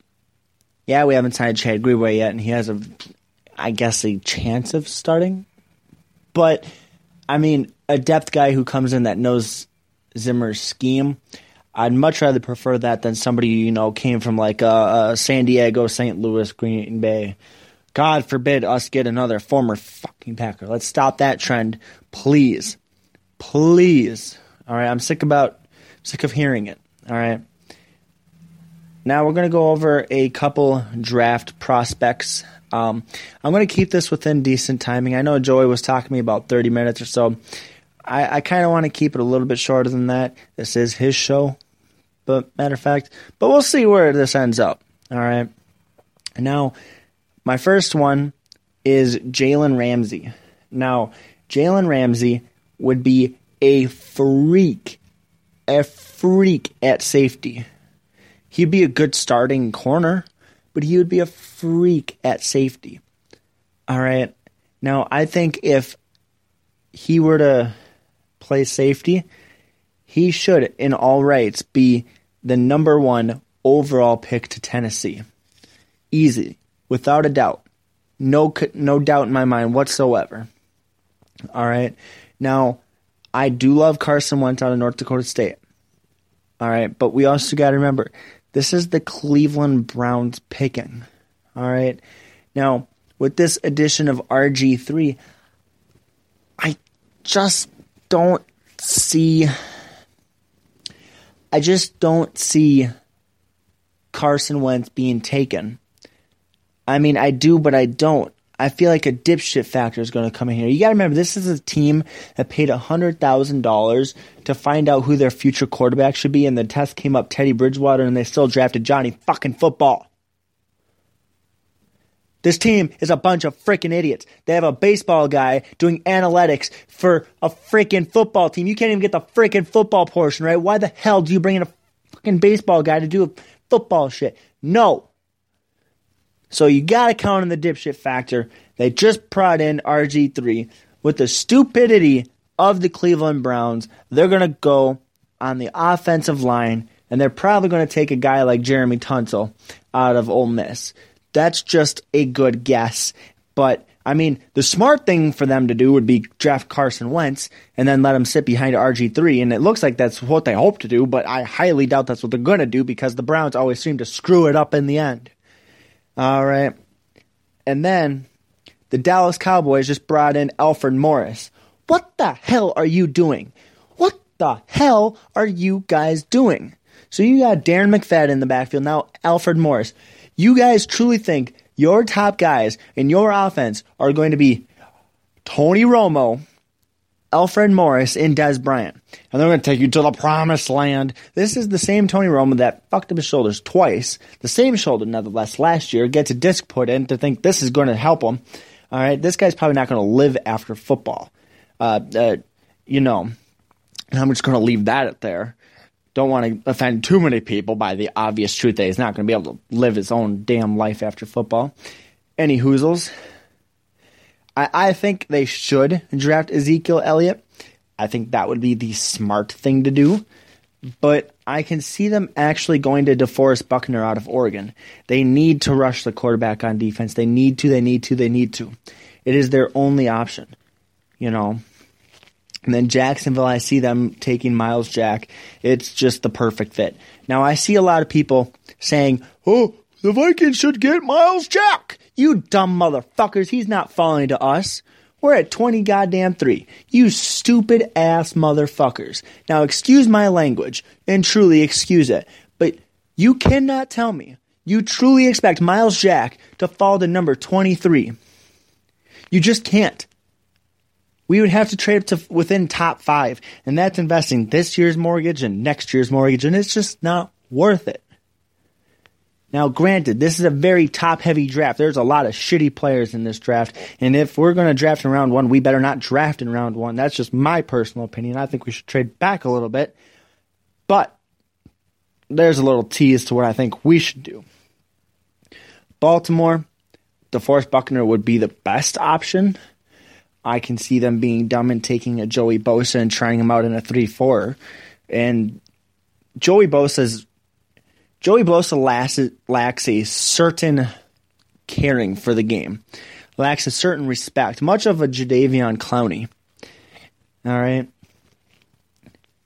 Yeah, we haven't signed Chad Greenway yet, and he has, a, I guess, a chance of starting. But, I mean, a depth guy who comes in that knows Zimmer's scheme, I'd much rather prefer that than somebody, you know, came from like uh, uh, San Diego, Saint Louis, Green Bay. God forbid us get another former fucking Packer. Let's stop that trend, please. Please. All right, I'm sick about, sick of hearing it, all right? Now we're going to go over a couple draft prospects Um, I'm going to keep this within decent timing. I know Joey was talking to me about thirty minutes or so. I, I kind of want to keep it a little bit shorter than that. This is his show, but matter of fact. But we'll see where this ends up. All right. Now, my first one is Jalen Ramsey. Now, Jalen Ramsey would be a freak, a freak at safety. He'd be a good starting corner, but he would be a freak at safety. All right. Now, I think if he were to play safety, he should, in all rights, be the number one overall pick to Tennessee. Easy, without a doubt. No no doubt in my mind whatsoever. All right. Now, I do love Carson Wentz out of North Dakota State. All right. But we also got to remember, this is the Cleveland Browns picking. All right. Now, with this addition of R G three, I just don't see... I just don't see Carson Wentz being taken. I mean, I do, but I don't. I feel like a dipshit factor is going to come in here. You got to remember, this is a team that paid one hundred thousand dollars to find out who their future quarterback should be, and the test came up Teddy Bridgewater, and they still drafted Johnny fucking football. This team is a bunch of freaking idiots. They have a baseball guy doing analytics for a freaking football team. You can't even get the freaking football portion right. Why the hell do you bring in a fucking baseball guy to do football shit? No. So you gotta count on the dipshit factor. They just brought in R G three. With the stupidity of the Cleveland Browns, they're gonna go on the offensive line, and they're probably gonna take a guy like Jeremy Tunsil out of Ole Miss. That's just a good guess. But I mean, the smart thing for them to do would be draft Carson Wentz and then let him sit behind R G three. And it looks like that's what they hope to do, but I highly doubt that's what they're gonna do because the Browns always seem to screw it up in the end. All right. And then the Dallas Cowboys just brought in Alfred Morris. What the hell are you doing? What the hell are you guys doing? So you got Darren McFadden in the backfield, now Alfred Morris. You guys truly think your top guys in your offense are going to be Tony Romo, Alfred Morris, and Dez Bryant. And they're going to take you to the promised land. This is the same Tony Romo that fucked up his shoulders twice. The same shoulder, nonetheless, last year. Gets a disc put in to think this is going to help him. All right, this guy's probably not going to live after football. Uh, uh, you know, and I'm just going to leave that there. Don't want to offend too many people by the obvious truth that he's not going to be able to live his own damn life after football. Any hoozles? I, I think they should draft Ezekiel Elliott. I think that would be the smart thing to do. But I can see them actually going to DeForest Buckner out of Oregon. They need to rush the quarterback on defense. They need to, they need to, they need to. It is their only option, you know. And then Jacksonville, I see them taking Miles Jack. It's just the perfect fit. Now, I see a lot of people saying, oh, the Vikings should get Miles Jack. You dumb motherfuckers. He's not falling to us. We're at twenty goddamn three. You stupid ass motherfuckers. Now, excuse my language, and truly excuse it, but you cannot tell me you truly expect Miles Jack to fall to number twenty-three. You just can't. We would have to trade up to within top five, and that's investing this year's mortgage and next year's mortgage, and it's just not worth it. Now, granted, this is a very top-heavy draft. There's a lot of shitty players in this draft, and if we're going to draft in round one, we better not draft in round one. That's just my personal opinion. I think we should trade back a little bit, but there's a little tease to what I think we should do. Baltimore, DeForest Buckner would be the best option. I can see them being dumb and taking a Joey Bosa and trying him out in a three four. And Joey Bosa's Joey Bosa lacks, lacks a certain caring for the game, lacks a certain respect, much of a Jadeveon Clowney. All right?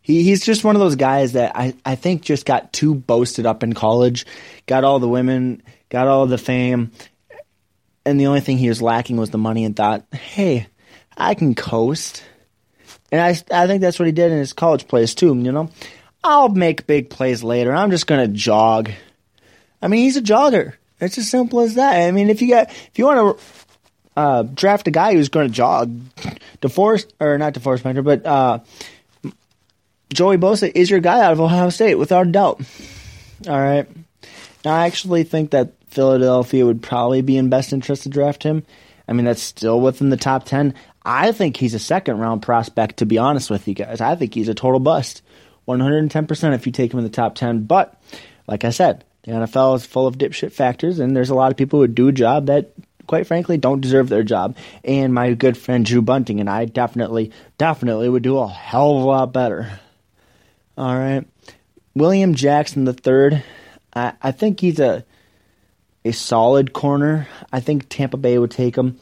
He, he's just one of those guys that I, I think just got too boasted up in college, got all the women, got all the fame, and the only thing he was lacking was the money and thought, hey, I can coast. And I, I think that's what he did in his college plays too, you know? I'll make big plays later. I'm just going to jog. I mean, he's a jogger. It's as simple as that. I mean, if you got if you want to uh, draft a guy who's going to jog, DeForest or not DeForest Hunter, but uh, Joey Bosa is your guy out of Ohio State without a doubt. All right. Now, I actually think that Philadelphia would probably be in best interest to draft him. I mean, that's still within the top ten. I think he's a second-round prospect, to be honest with you guys. I think he's a total bust, one hundred ten percent if you take him in the top ten. But, like I said, the N F L is full of dipshit factors, and there's a lot of people who do a job that, quite frankly, don't deserve their job. And my good friend Drew Bunting and I definitely, definitely would do a hell of a lot better. All right. William Jackson the third, I, I think he's a a solid corner. I think Tampa Bay would take him.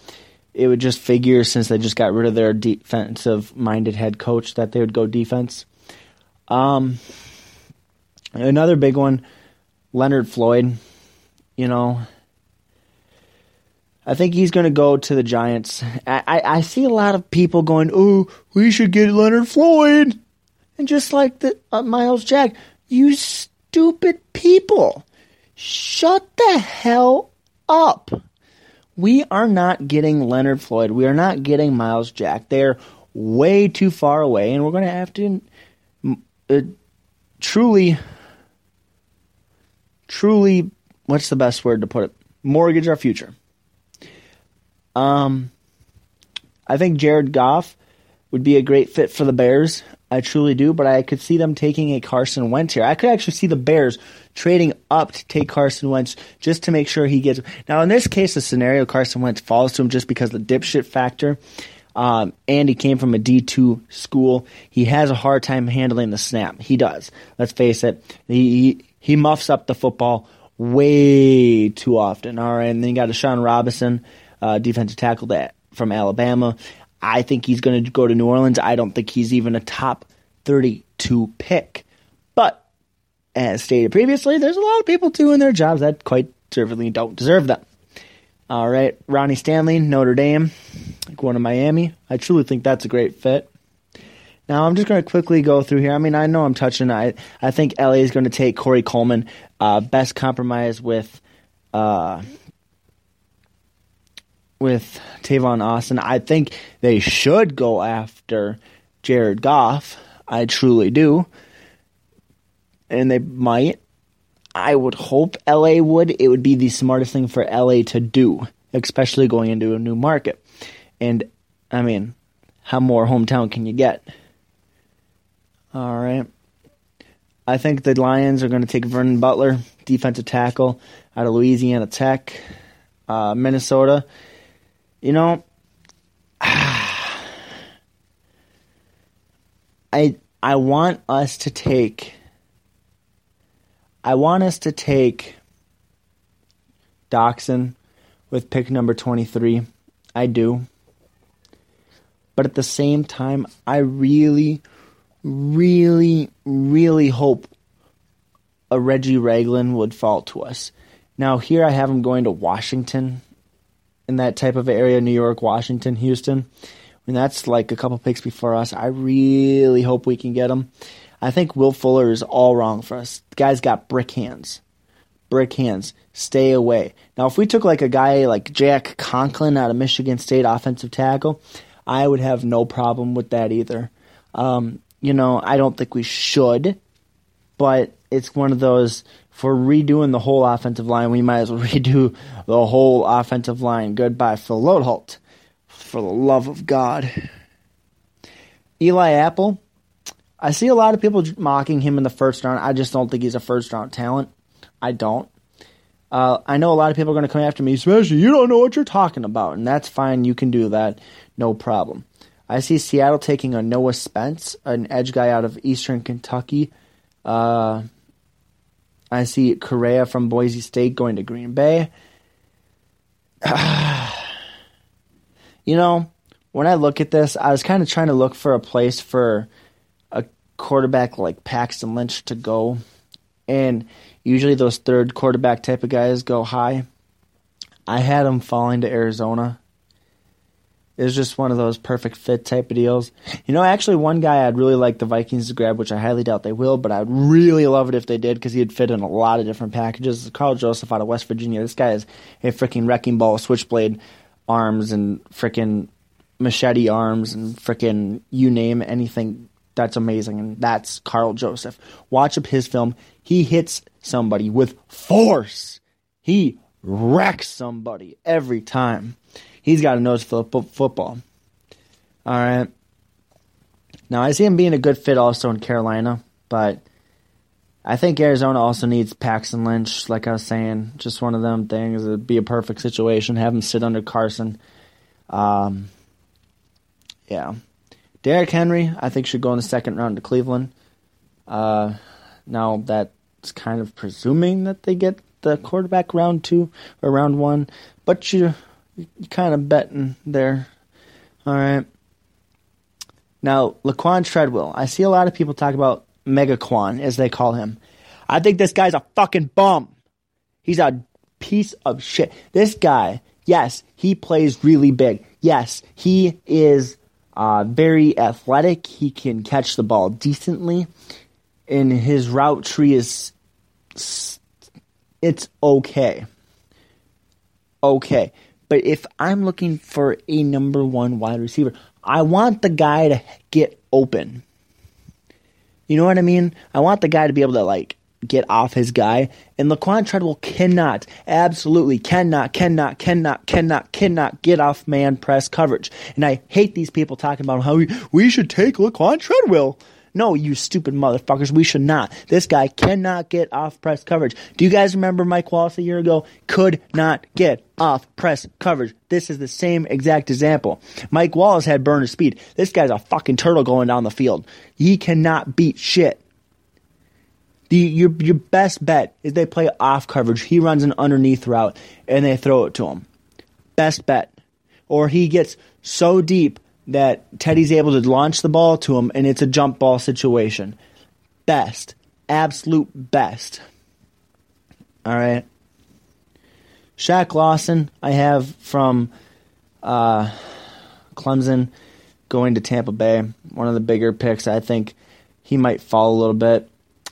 It would just figure, since they just got rid of their defensive-minded head coach, that they would go defense. Um, another big one, Leonard Floyd. You know, I think he's going to go to the Giants. I, I, I see a lot of people going, "Oh, we should get Leonard Floyd," and just like the uh, Miles Jack, you stupid people, shut the hell up. We are not getting Leonard Floyd. We are not getting Miles Jack. They're way too far away, and we're going to have to uh, truly, truly, what's the best word to put it? Mortgage our future. Um, I think Jared Goff would be a great fit for the Bears. I truly do, but I could see them taking a Carson Wentz here. I could actually see the Bears trading up to take Carson Wentz just to make sure he gets. Now, in this case, the scenario, Carson Wentz falls to him just because of the dipshit factor, um, and he came from a D two school. He has a hard time handling the snap. He does. Let's face it. He, he muffs up the football way too often. All right, and then you got Deshaun Robinson, uh, defensive tackle that from Alabama. I think he's going to go to New Orleans. I don't think he's even a top thirty-two pick. But, as stated previously, there's a lot of people doing their jobs that quite deservedly don't deserve them. All right, Ronnie Stanley, Notre Dame, going to Miami. I truly think that's a great fit. Now, I'm just going to quickly go through here. I mean, I know I'm touching. I, I think L A is going to take Corey Coleman. Uh, best compromise with... Uh, with Tavon Austin. I think they should go after Jared Goff. I truly do. And they might. I would hope L A would. It would be the smartest thing for L A to do, especially going into a new market. And, I mean, how more hometown can you get? All right. I think the Lions are going to take Vernon Butler, defensive tackle out of Louisiana Tech, uh, Minnesota. You know, I I want us to take I want us to take Doctson with pick number twenty-three. I do. But at the same time, I really, really, really hope a Reggie Ragland would fall to us. Now here I have him going to Washington. In that type of area, New York, Washington, Houston. I mean, that's like a couple picks before us. I really hope we can get him. I think Will Fuller is all wrong for us. The guy's got brick hands. Brick hands. Stay away. Now, if we took like a guy like Jack Conklin out of Michigan State, offensive tackle, I would have no problem with that either. Um, you know, I don't think we should, but it's one of those... If we're redoing the whole offensive line, we might as well redo the whole offensive line. Goodbye, Phil Loadholt. For the love of God. Eli Apple. I see a lot of people mocking him in the first round. I just don't think he's a first-round talent. I don't. Uh, I know a lot of people are going to come after me, especially you don't know what you're talking about, and that's fine. You can do that. No problem. I see Seattle taking a Noah Spence, an edge guy out of Eastern Kentucky. Uh... I see Correa from Boise State going to Green Bay. You know, when I look at this, I was kind of trying to look for a place for a quarterback like Paxton Lynch to go. And usually those third quarterback type of guys go high. I had him falling to Arizona. It was just one of those perfect fit type of deals. You know, actually, one guy I'd really like the Vikings to grab, which I highly doubt they will, but I'd really love it if they did because he'd fit in a lot of different packages. Carl Joseph out of West Virginia. This guy is a freaking wrecking ball, switchblade arms and freaking machete arms and freaking you name anything. That's amazing, and that's Carl Joseph. Watch up his film. He hits somebody with force. He wrecks somebody every time. He's got a nose for football. All right. Now, I see him being a good fit also in Carolina, but I think Arizona also needs Paxton Lynch, like I was saying. Just one of them things. It would be a perfect situation. Have him sit under Carson. Um, yeah. Derrick Henry, I think, should go in the second round to Cleveland. Uh, now, that's kind of presuming that they get the quarterback round two or round one, but you... You're kind of betting there. All right. Now, Laquon Treadwell. I see a lot of people talk about Megaquan, as they call him. I think this guy's a fucking bum. He's a piece of shit. This guy, yes, he plays really big. Yes, he is uh, very athletic. He can catch the ball decently. And his route tree is... It's okay. Okay. But if I'm looking for a number one wide receiver, I want the guy to get open. You know what I mean? I want the guy to be able to, like, get off his guy. And Laquon Treadwell cannot, absolutely cannot, cannot, cannot, cannot, cannot get off man press coverage. And I hate these people talking about how we, we should take Laquon Treadwell. No, you stupid motherfuckers, we should not. This guy cannot get off press coverage. Do you guys remember Mike Wallace a year ago? Could not get off press coverage. This is the same exact example. Mike Wallace had burner speed. This guy's a fucking turtle going down the field. He cannot beat shit. The, your, your best bet is they play off coverage. He runs an underneath route, and they throw it to him. Best bet. Or he gets so deep that Teddy's able to launch the ball to him, and it's a jump ball situation. Best. Absolute best. All right. Shaq Lawson, I have from uh, Clemson going to Tampa Bay. One of the bigger picks. I think he might fall a little bit.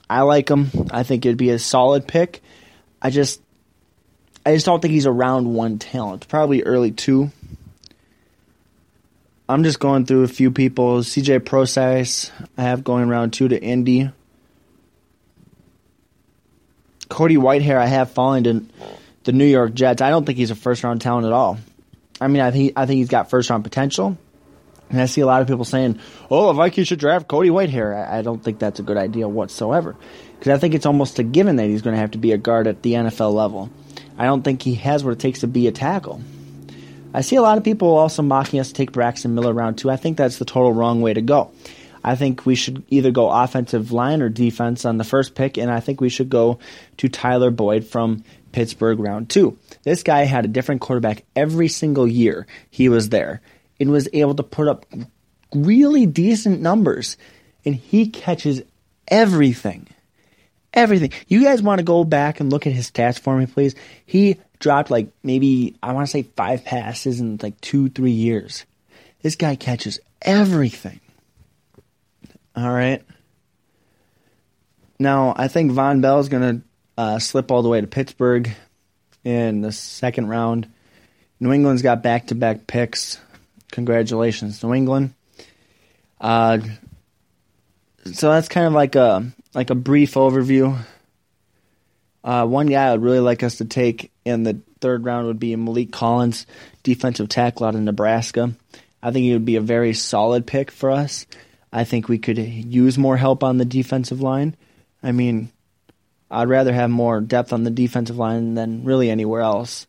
I like him. I think it'd be a solid pick. I just, I just don't think he's a round one talent. Probably early two. I'm just going through a few people. C J Procise, I have going round two to Indy. Cody Whitehair, I have falling to the New York Jets. I don't think he's a first-round talent at all. I mean, I think I think he's got first-round potential. And I see a lot of people saying, oh, the Vikings should draft Cody Whitehair. I, I don't think that's a good idea whatsoever. Because I think it's almost a given that he's going to have to be a guard at the N F L level. I don't think he has what it takes to be a tackle. I see a lot of people also mocking us to take Braxton Miller round two. I think that's the total wrong way to go. I think we should either go offensive line or defense on the first pick, and I think we should go to Tyler Boyd from Pittsburgh round two. This guy had a different quarterback every single year he was there and was able to put up really decent numbers, and he catches everything. Everything. You guys want to go back and look at his stats for me, please? He dropped like maybe, I want to say five passes in like two, three years. This guy catches everything. All right. Now, I think Von Bell is going to uh, slip all the way to Pittsburgh in the second round. New England's got back-to-back picks. Congratulations, New England. Uh, so that's kind of like a like a brief overview. Uh, one guy I would really like us to take in the third round would be Malik Collins, defensive tackle out of Nebraska. I think he would be a very solid pick for us. I think we could use more help on the defensive line. I mean, I'd rather have more depth on the defensive line than really anywhere else.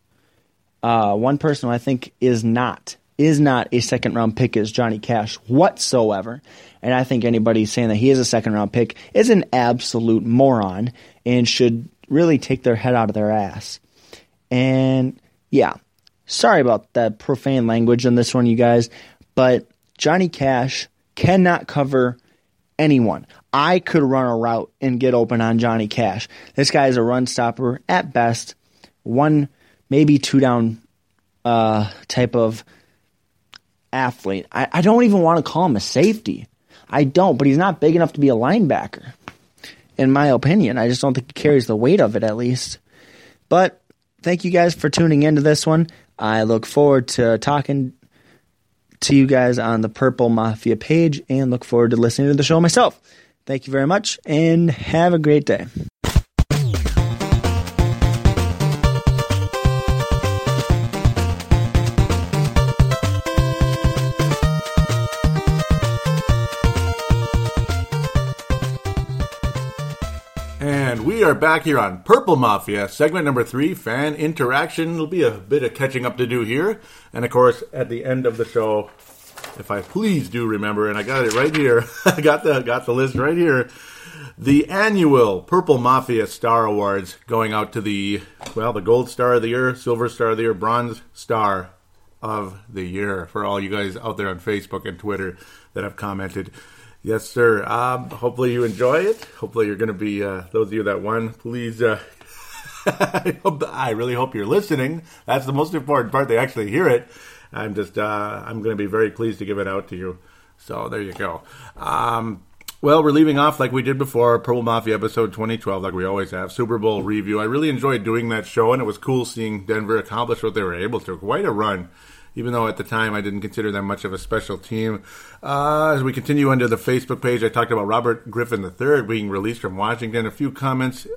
Uh, one person who I think is not is not a second-round pick is Johnny Cash whatsoever. And I think anybody saying that he is a second-round pick is an absolute moron and should really take their head out of their ass. And, yeah, sorry about that profane language on this one, you guys, but Johnny Cash cannot cover anyone. I could run a route and get open on Johnny Cash. This guy is a run stopper at best, one, maybe two down uh, type of athlete. I, I don't even want to call him a safety. I don't, but he's not big enough to be a linebacker, in my opinion. I just don't think he carries the weight of it, at least. But thank you guys for tuning into this one. I look forward to talking to you guys on the Purple Mafia page and look forward to listening to the show myself. Thank you very much and have a great day. We are back here on Purple Mafia, segment number three, fan interaction. There'll be a bit of catching up to do here. And, of course, at the end of the show, if I please do remember, and I got it right here. I got the got the list right here. The annual Purple Mafia Star Awards going out to the, well, the Gold Star of the Year, Silver Star of the Year, Bronze Star of the Year. For all you guys out there on Facebook and Twitter that have commented. Yes, sir. Um, hopefully you enjoy it. Hopefully you're going to be, uh, those of you that won, please, uh, I, hope, I really hope you're listening. That's the most important part. They actually hear it. I'm just, uh, I'm going to be very pleased to give it out to you. So there you go. Um, well, we're leaving off like we did before, Purple Mafia episode twenty twelve, like we always have, Super Bowl review. I really enjoyed doing that show, and it was cool seeing Denver accomplish what they were able to. Quite a run. Even though at the time I didn't consider them much of a special team. Uh, as we continue under the Facebook page, I talked about Robert Griffin the third being released from Washington. A few comments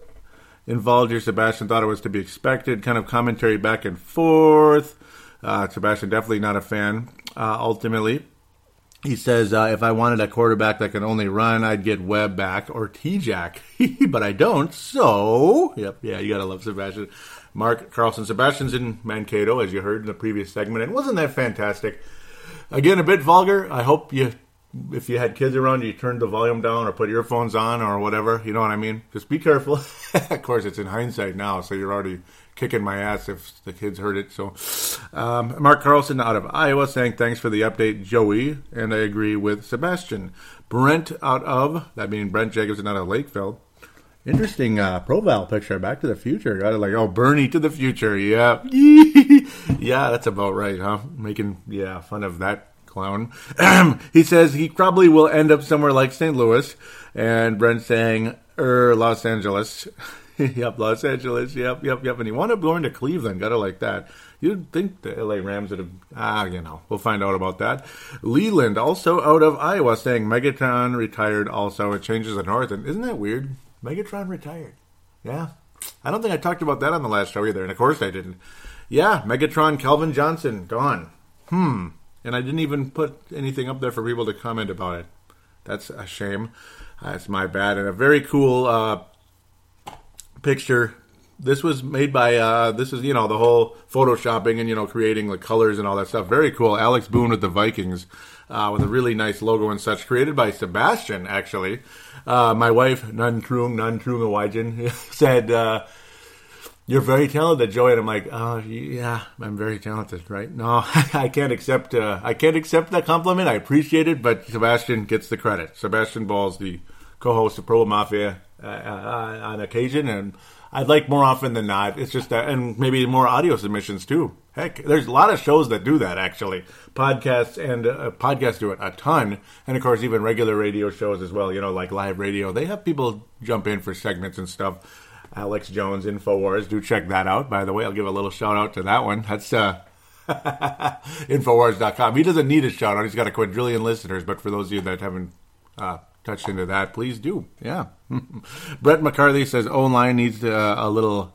involved here. Sebastian thought it was to be expected. Kind of commentary back and forth. Uh, Sebastian definitely not a fan, uh, ultimately. He says, uh, if I wanted a quarterback that could only run, I'd get Webb back or T-Jack. But I don't, so... Yep, yeah, you gotta love Sebastian. Mark Carlson. Sebastian's in Mankato, as you heard in the previous segment, and wasn't that fantastic? Again, a bit vulgar. I hope you, if you had kids around, you turned the volume down or put earphones on or whatever. You know what I mean? Just be careful. Of course, it's in hindsight now, so you're already kicking my ass if the kids heard it. So, um, Mark Carlson out of Iowa saying thanks for the update, Joey, and I agree with Sebastian. Brent out of, that being Brent Jacobson out of Lakeville. Interesting uh, profile picture, Back to the Future. I was like, oh, Bernie to the future, yeah. Yeah, that's about right, huh? Making, yeah, fun of that clown. He says he probably will end up somewhere like Saint Louis. And Brent saying, er, Los Angeles. Yep, Los Angeles, yep, yep, yep. And he wound up going to Cleveland, got it like that. You'd think the L A Rams would have, ah, you know, we'll find out about that. Leland, also out of Iowa, saying Megatron retired also. It changes the North. And isn't that weird? Megatron retired. Yeah. I don't think I talked about that on the last show either, and of course I didn't. Yeah, Megatron, Calvin Johnson, gone. Hmm. And I didn't even put anything up there for people to comment about it. That's a shame. That's my bad. And a very cool uh, picture. This was made by, uh, this is, you know, the whole photoshopping and, you know, creating the colors and all that stuff. Very cool. Alex Boone with the Vikings uh, with a really nice logo and such, created by Sebastian, actually. Uh, my wife, Nantrung, Nantrung Awajin, said, uh, you're very talented, Joey. And I'm like, oh, yeah, I'm very talented, right? No, I can't accept uh, I can't accept that compliment. I appreciate it, but Sebastian gets the credit. Sebastian Balls, the co-host of Pro Mafia uh, uh, on occasion. And I'd like more often than not. It's just that, and maybe more audio submissions, too. Heck, there's a lot of shows that do that, actually. Podcasts and uh, podcasts do it a ton. And, of course, even regular radio shows as well, you know, like live radio. They have people jump in for segments and stuff. Alex Jones, InfoWars. Do check that out, by the way. I'll give a little shout-out to that one. That's uh, InfoWars dot com. He doesn't need a shout-out. He's got a quadrillion listeners. But for those of you that haven't uh, touched into that, please do. Yeah. Brett McCarthy says, O-line needs uh, a little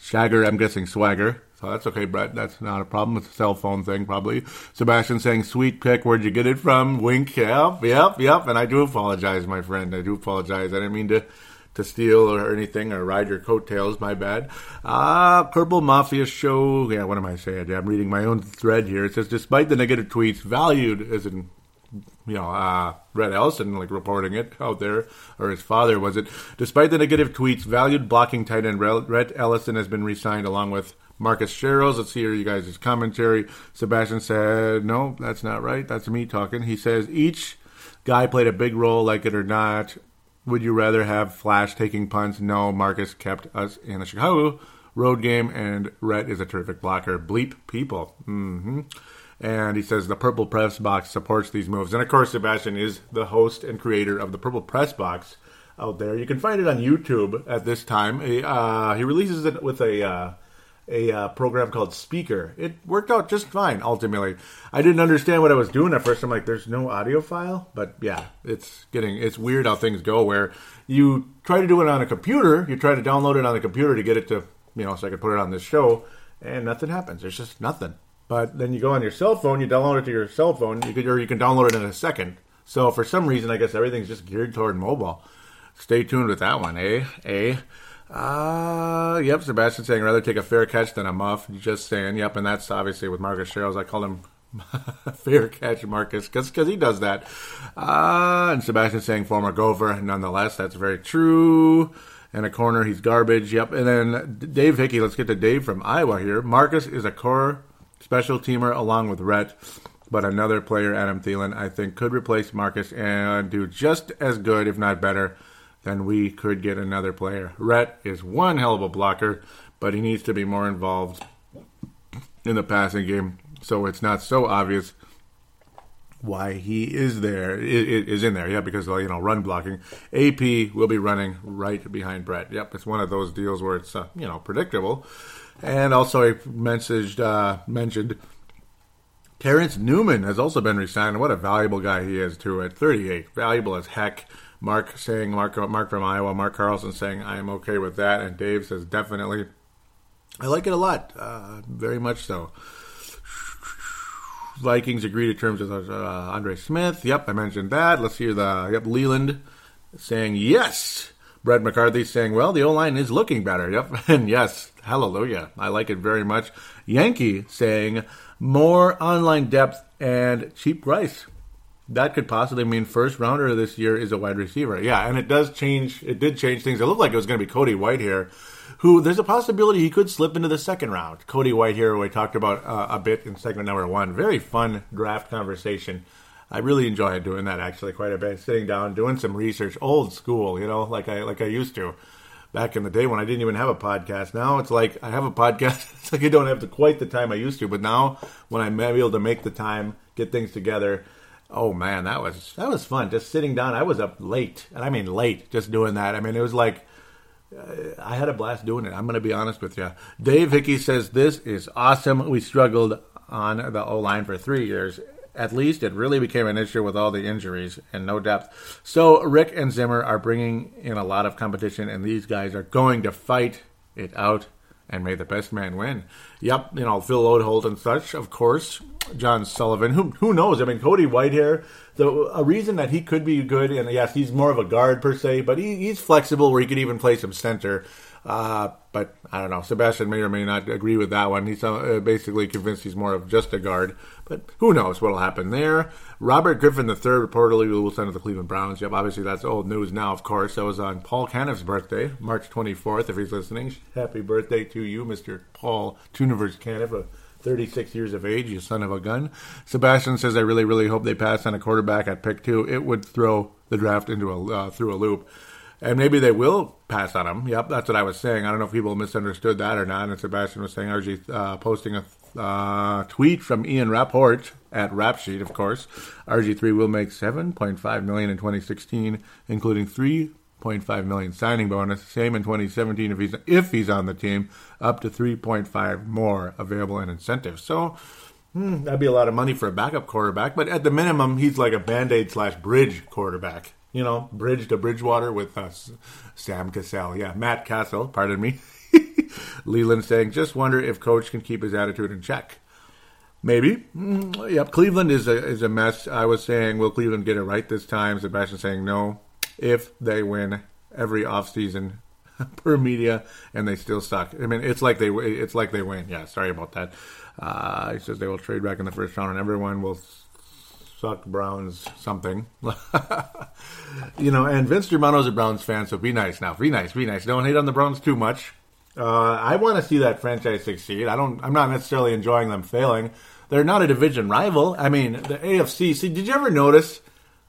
shagger, I'm guessing swagger. So that's okay, Brett. That's not a problem. It's a cell phone thing, probably. Sebastian saying, sweet pick. Where'd you get it from? Wink. Yep, yep, yep. And I do apologize, my friend. I do apologize. I didn't mean to, to steal or anything or ride your coattails. My bad. Ah, uh, Purple Mafia show. Yeah, what am I saying? Yeah, I'm reading my own thread here. It says, despite the negative tweets, valued as in, you know, uh, Red Ellison, like, reporting it out there, or his father, was it? Despite the negative tweets, valued blocking tight end Red Ellison has been re-signed along with Marcus Sherels. Let's hear you guys' commentary. Sebastian said, no, that's not right. That's me talking. He says, each guy played a big role, like it or not. Would you rather have Flash taking punts? No, Marcus kept us in the Chicago road game, and Rhett is a terrific blocker. Bleep people. Mm-hmm. And he says the Purple Press Box supports these moves. And of course, Sebastian is the host and creator of the Purple Press Box out there. You can find it on YouTube at this time. He, uh, he releases it with a uh, a uh, program called Speaker. It worked out just fine, ultimately. I didn't understand what I was doing at first. I'm like, there's no audio file? But yeah, it's getting it's weird how things go, where you try to do it on a computer. You try to download it on the computer to get it to, you know, so I could put it on this show, and nothing happens. There's just nothing. But then you go on your cell phone, you download it to your cell phone, you can, or you can download it in a second. So for some reason, I guess everything's just geared toward mobile. Stay tuned with that one, eh? Eh? Uh, yep, Sebastian saying, rather take a fair catch than a muff. Just saying, yep, and that's obviously with Marcus Sherels. I called him fair catch Marcus because he does that. Uh, and Sebastian saying, former Gopher. Nonetheless, that's very true. And a corner, he's garbage. Yep, and then Dave Hickey. Let's get to Dave from Iowa here. Marcus is a core special teamer along with Rhett, but another player, Adam Thielen, I think could replace Marcus and do just as good, if not better, then we could get another player. Rhett is one hell of a blocker, but he needs to be more involved in the passing game, so it's not so obvious why he is there, is in there. Yeah, because, you know, run blocking. A P will be running right behind Brett. Yep, it's one of those deals where it's, uh, you know, predictable. And also I messaged, uh, mentioned Terrence Newman has also been re-signed. What a valuable guy he is, too, at thirty-eight. Valuable as heck. Mark saying, Mark, Mark from Iowa, Mark Carlson saying, I am okay with that. And Dave says, definitely. I like it a lot. Uh, very much so. Vikings agree to terms with uh, Andre Smith. Yep, I mentioned that. Let's hear the, yep, Leland saying, yes. Brett McCarthy saying, well, the O-line is looking better. Yep, and yes, hallelujah. I like it very much. Yankee saying, more online depth and cheap price. That could possibly mean first rounder this year is a wide receiver. Yeah, and it does change. It did change things. It looked like it was going to be Cody Whitehair, who there's a possibility he could slip into the second round. Cody Whitehair, we talked about uh, a bit in segment number one. Very fun draft conversation. I really enjoy doing that, actually, quite a bit. Sitting down, doing some research, old school, you know, like I like I used to back in the day when I didn't even have a podcast. Now it's like I have a podcast. It's like I don't have the, quite the time I used to. But now when I'm able to make the time, get things together, oh, man, that was that was fun. Just sitting down. I was up late, and I mean late, just doing that. I mean, it was like uh, I had a blast doing it. I'm going to be honest with you. Dave Hickey says, this is awesome. We struggled on the O-line for three years. At least it really became an issue with all the injuries and no depth. So Rick and Zimmer are bringing in a lot of competition, and these guys are going to fight it out, and may the best man win. Yep, you know, Phil Loadholt and such, of course. John Sullivan, who who knows? I mean, Cody Whitehair, the, a reason that he could be good, and yes, he's more of a guard per se, but he, he's flexible where he could even play some center. Uh, but I don't know. Sebastian may or may not agree with that one. He's uh, basically convinced he's more of just a guard. But who knows what will happen there. Robert Griffin the third reportedly will send to the Cleveland Browns. Yep, obviously that's old news now, of course. That was on Paul Caniff's birthday, March twenty-fourth, if he's listening. Happy birthday to you, Mister Paul Tuniverse Caniff, uh, thirty-six years of age, you son of a gun. Sebastian says, I really, really hope they pass on a quarterback at pick two. It would throw the draft into a uh, through a loop. And maybe they will pass on him. Yep, that's what I was saying. I don't know if people misunderstood that or not. And Sebastian was saying, R G uh, posting a uh, tweet from Ian Rapport at Rap Sheet, of course. R G three will make seven point five million dollars in twenty sixteen, including three point five million dollars signing bonus. Same in twenty seventeen if he's if he's on the team. Up to three point five more available in incentives. So hmm, that'd be a lot of money for a backup quarterback. But at the minimum, he's like a Band-Aid slash bridge quarterback. You know, bridge to Bridgewater with us. Sam Cassell. Yeah, Matt Cassell, pardon me. Leland saying, just wonder if coach can keep his attitude in check. Maybe. Mm, yep, Cleveland is a, is a mess. I was saying, will Cleveland get it right this time? Sebastian saying no. If they win every offseason per media and they still suck. I mean, it's like they it's like they win. Yeah, sorry about that. Uh, he says they will trade back in the first round and everyone will suck Browns something. You know, and Vince Germano's a Browns fan, so be nice now. Be nice, be nice. Don't hate on the Browns too much. Uh, I want to see that franchise succeed. I don't, I'm not necessarily enjoying them failing. They're not a division rival. I mean, the A F C, see, did you ever notice,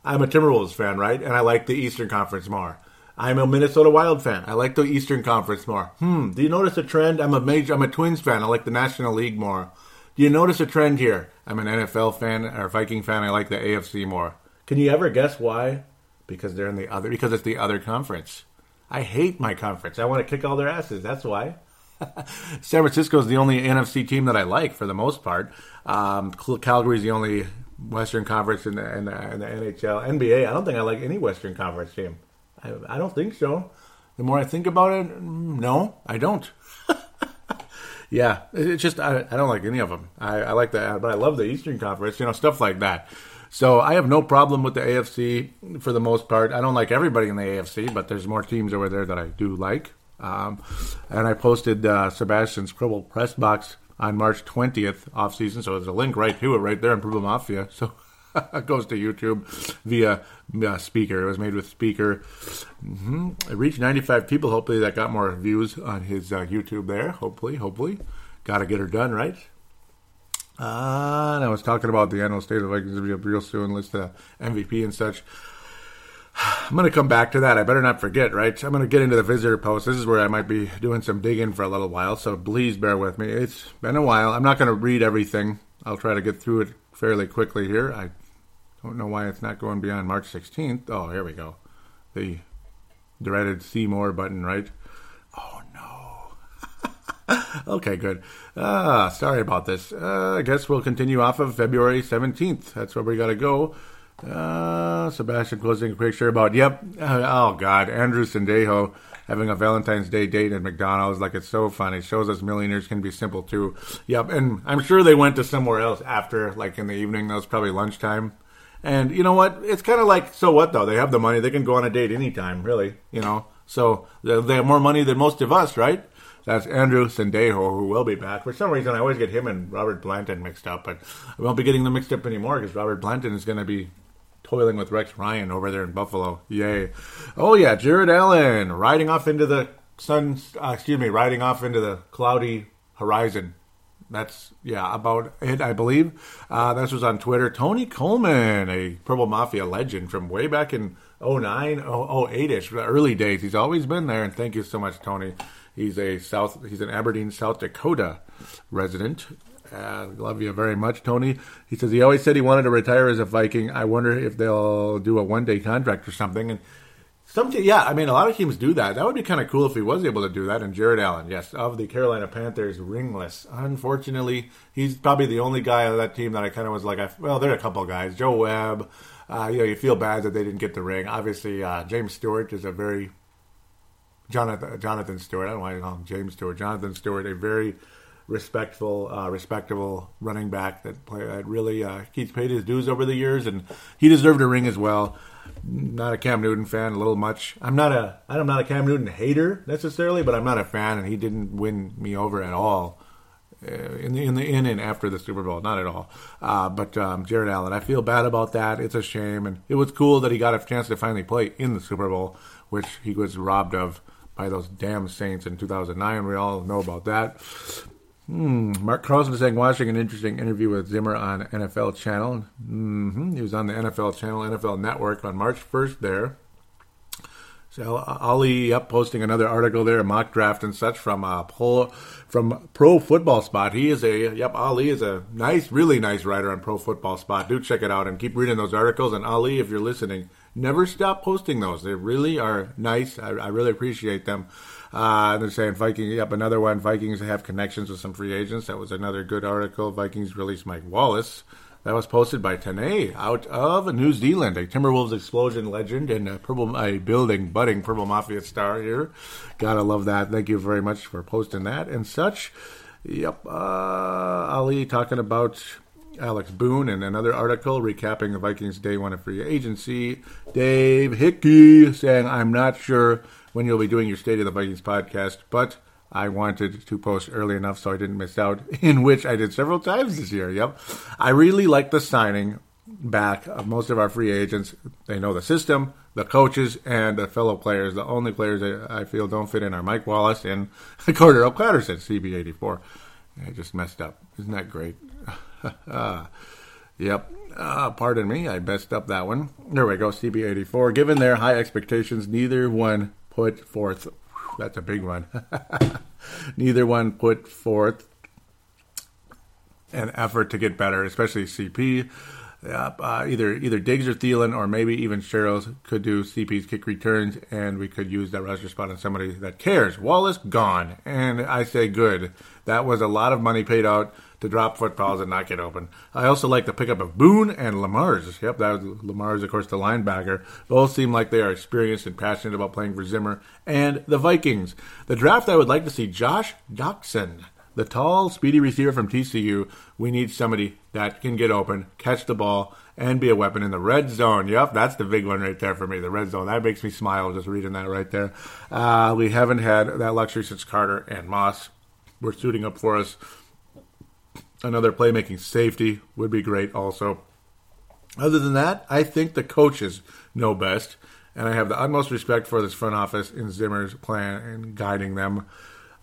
I'm a Timberwolves fan, right? And I like the Eastern Conference more. I'm a Minnesota Wild fan. I like the Eastern Conference more. Hmm, do you notice a trend? I'm a major, I'm a Twins fan. I like the National League more. Do you notice a trend here? I'm an N F L fan or Viking fan. I like the A F C more. Can you ever guess why? Because they're in the other. Because it's the other conference. I hate my conference. I want to kick all their asses. That's why. San Francisco is the only N F C team that I like for the most part. Um, Calgary is the only Western Conference in the, in, the, in the N H L. N B A, I don't think I like any Western Conference team. I, I don't think so. The more I think about it, no, I don't. Yeah, it's just, I, I don't like any of them. I, I like that, but I love the Eastern Conference, you know, stuff like that. So I have no problem with the A F C for the most part. I don't like everybody in the A F C, but there's more teams over there that I do like. Um, and I posted uh, Sebastian's Scribble Press Box on March twentieth off season, so there's a link right to it right there in Purple Mafia. So it goes to YouTube via uh, Speaker. It was made with Speaker. Mm-hmm. It reached ninety-five people. Hopefully that got more views on his uh, YouTube there. Hopefully, hopefully. Got to get her done, right? Uh, and I was talking about the annual State of the Vikings real soon, list the M V P and such. I'm going to come back to that. I better not forget, right? I'm going to get into the visitor post. This is where I might be doing some digging for a little while, so please bear with me. It's been a while. I'm not going to read everything. I'll try to get through it fairly quickly here. I don't know why it's not going beyond March sixteenth. Oh, here we go. The dreaded see more button, right? Oh, no. Okay, good. Ah, sorry about this. Uh, I guess we'll continue off of February seventeenth. That's where we got to go. Uh, Sebastian closing a picture about, yep, oh God, Andrew Sandejo having a Valentine's Day date at McDonald's, like it's so funny. Shows us millionaires can be simple too. Yep, and I'm sure they went to somewhere else after, like in the evening. That was probably lunchtime. And you know what? It's kind of like, so what though? They have the money. They can go on a date anytime, really, you know. So they have more money than most of us, right? That's Andrew Sandejo, who will be back. For some reason, I always get him and Robert Blanton mixed up, but I won't be getting them mixed up anymore because Robert Blanton is going to be toiling with Rex Ryan over there in Buffalo. Yay. Oh, yeah, Jared Allen riding off into the sun, uh, excuse me, riding off into the cloudy horizon. That's, yeah, about it, I believe. Uh, this was on Twitter. Tony Coleman, a Purple Mafia legend from way back in oh nine, oh eight-ish, the early days. He's always been there, and thank you so much, Tony. He's a South. He's an Aberdeen, South Dakota resident. Uh, love you very much, Tony. He says he always said he wanted to retire as a Viking. I wonder if they'll do a one-day contract or something. And some, te- yeah, I mean, a lot of teams do that. That would be kind of cool if he was able to do that. And Jared Allen, yes, of the Carolina Panthers, ringless. Unfortunately, he's probably the only guy on that team that I kind of was like, I, well, there are a couple of guys. Joe Webb, uh, you know, you feel bad that they didn't get the ring. Obviously, uh, James Stewart is a very Jonathan, Jonathan Stewart. I don't know why I call him James Stewart. Jonathan Stewart, a very respectful, uh, respectable running back that play, that really uh, he's paid his dues over the years, and he deserved a ring as well. Not a Cam Newton fan, a little much. I'm not a I'm not a Cam Newton hater necessarily, but I'm not a fan, and he didn't win me over at all uh, in the in the in and after the Super Bowl, not at all. Uh, but um, Jared Allen, I feel bad about that. It's a shame, and it was cool that he got a chance to finally play in the Super Bowl, which he was robbed of by those damn Saints in two thousand nine. We all know about that. Hmm. Mark Carlson is saying, watching an interesting interview with Zimmer on N F L Channel. Mm-hmm. He was on the N F L Channel, N F L Network on March first there. So Ali up posting another article there, a mock draft and such from uh, Pro, from Pro Football Spot. He is a, yep, Ali is a nice, really nice writer on Pro Football Spot. Do check it out and keep reading those articles. And Ali, if you're listening, never stop posting those. They really are nice. I, I really appreciate them. Uh, they're saying Viking, yep, another one. Vikings have connections with some free agents. That was another good article. Vikings released Mike Wallace. That was posted by Tane out of New Zealand, a Timberwolves explosion legend and a purple, a building, budding Purple Mafia star here. Gotta love that. Thank you very much for posting that and such. Yep, uh, Ali talking about Alex Boone and another article recapping the Vikings' day one of free agency. Dave Hickey saying, I'm not sure when you'll be doing your State of the Vikings podcast, but I wanted to post early enough so I didn't miss out, in which I did several times this year. Yep. I really like the signing back of most of our free agents. They know the system, the coaches, and the fellow players. The only players that I feel don't fit in are Mike Wallace and Cordell Patterson, C B eighty-four. I just messed up. Isn't that great? Yep. Uh, pardon me. I messed up that one. There we go. C B eighty-four. Given their high expectations, neither one put forth. That's a big one. Neither one put forth an effort to get better, especially C P. Uh, either either Diggs or Thielen, or maybe even Sherels could do C P's kick returns, and we could use that roster spot on somebody that cares. Wallace gone, and I say good. That was a lot of money paid out to drop footballs and not get open. I also like the pickup of Boone and Lamur's. Yep, that was Lamur's, of course, the linebacker. Both seem like they are experienced and passionate about playing for Zimmer and the Vikings. The draft, I would like to see Josh Doctson, the tall, speedy receiver from T C U. We need somebody that can get open, catch the ball, and be a weapon in the red zone. Yep, that's the big one right there for me, the red zone. That makes me smile just reading that right there. Uh, we haven't had that luxury since Carter and Moss were suiting up for us. Another playmaking safety would be great also. Other than that, I think the coaches know best, and I have the utmost respect for this front office in Zimmer's plan and guiding them.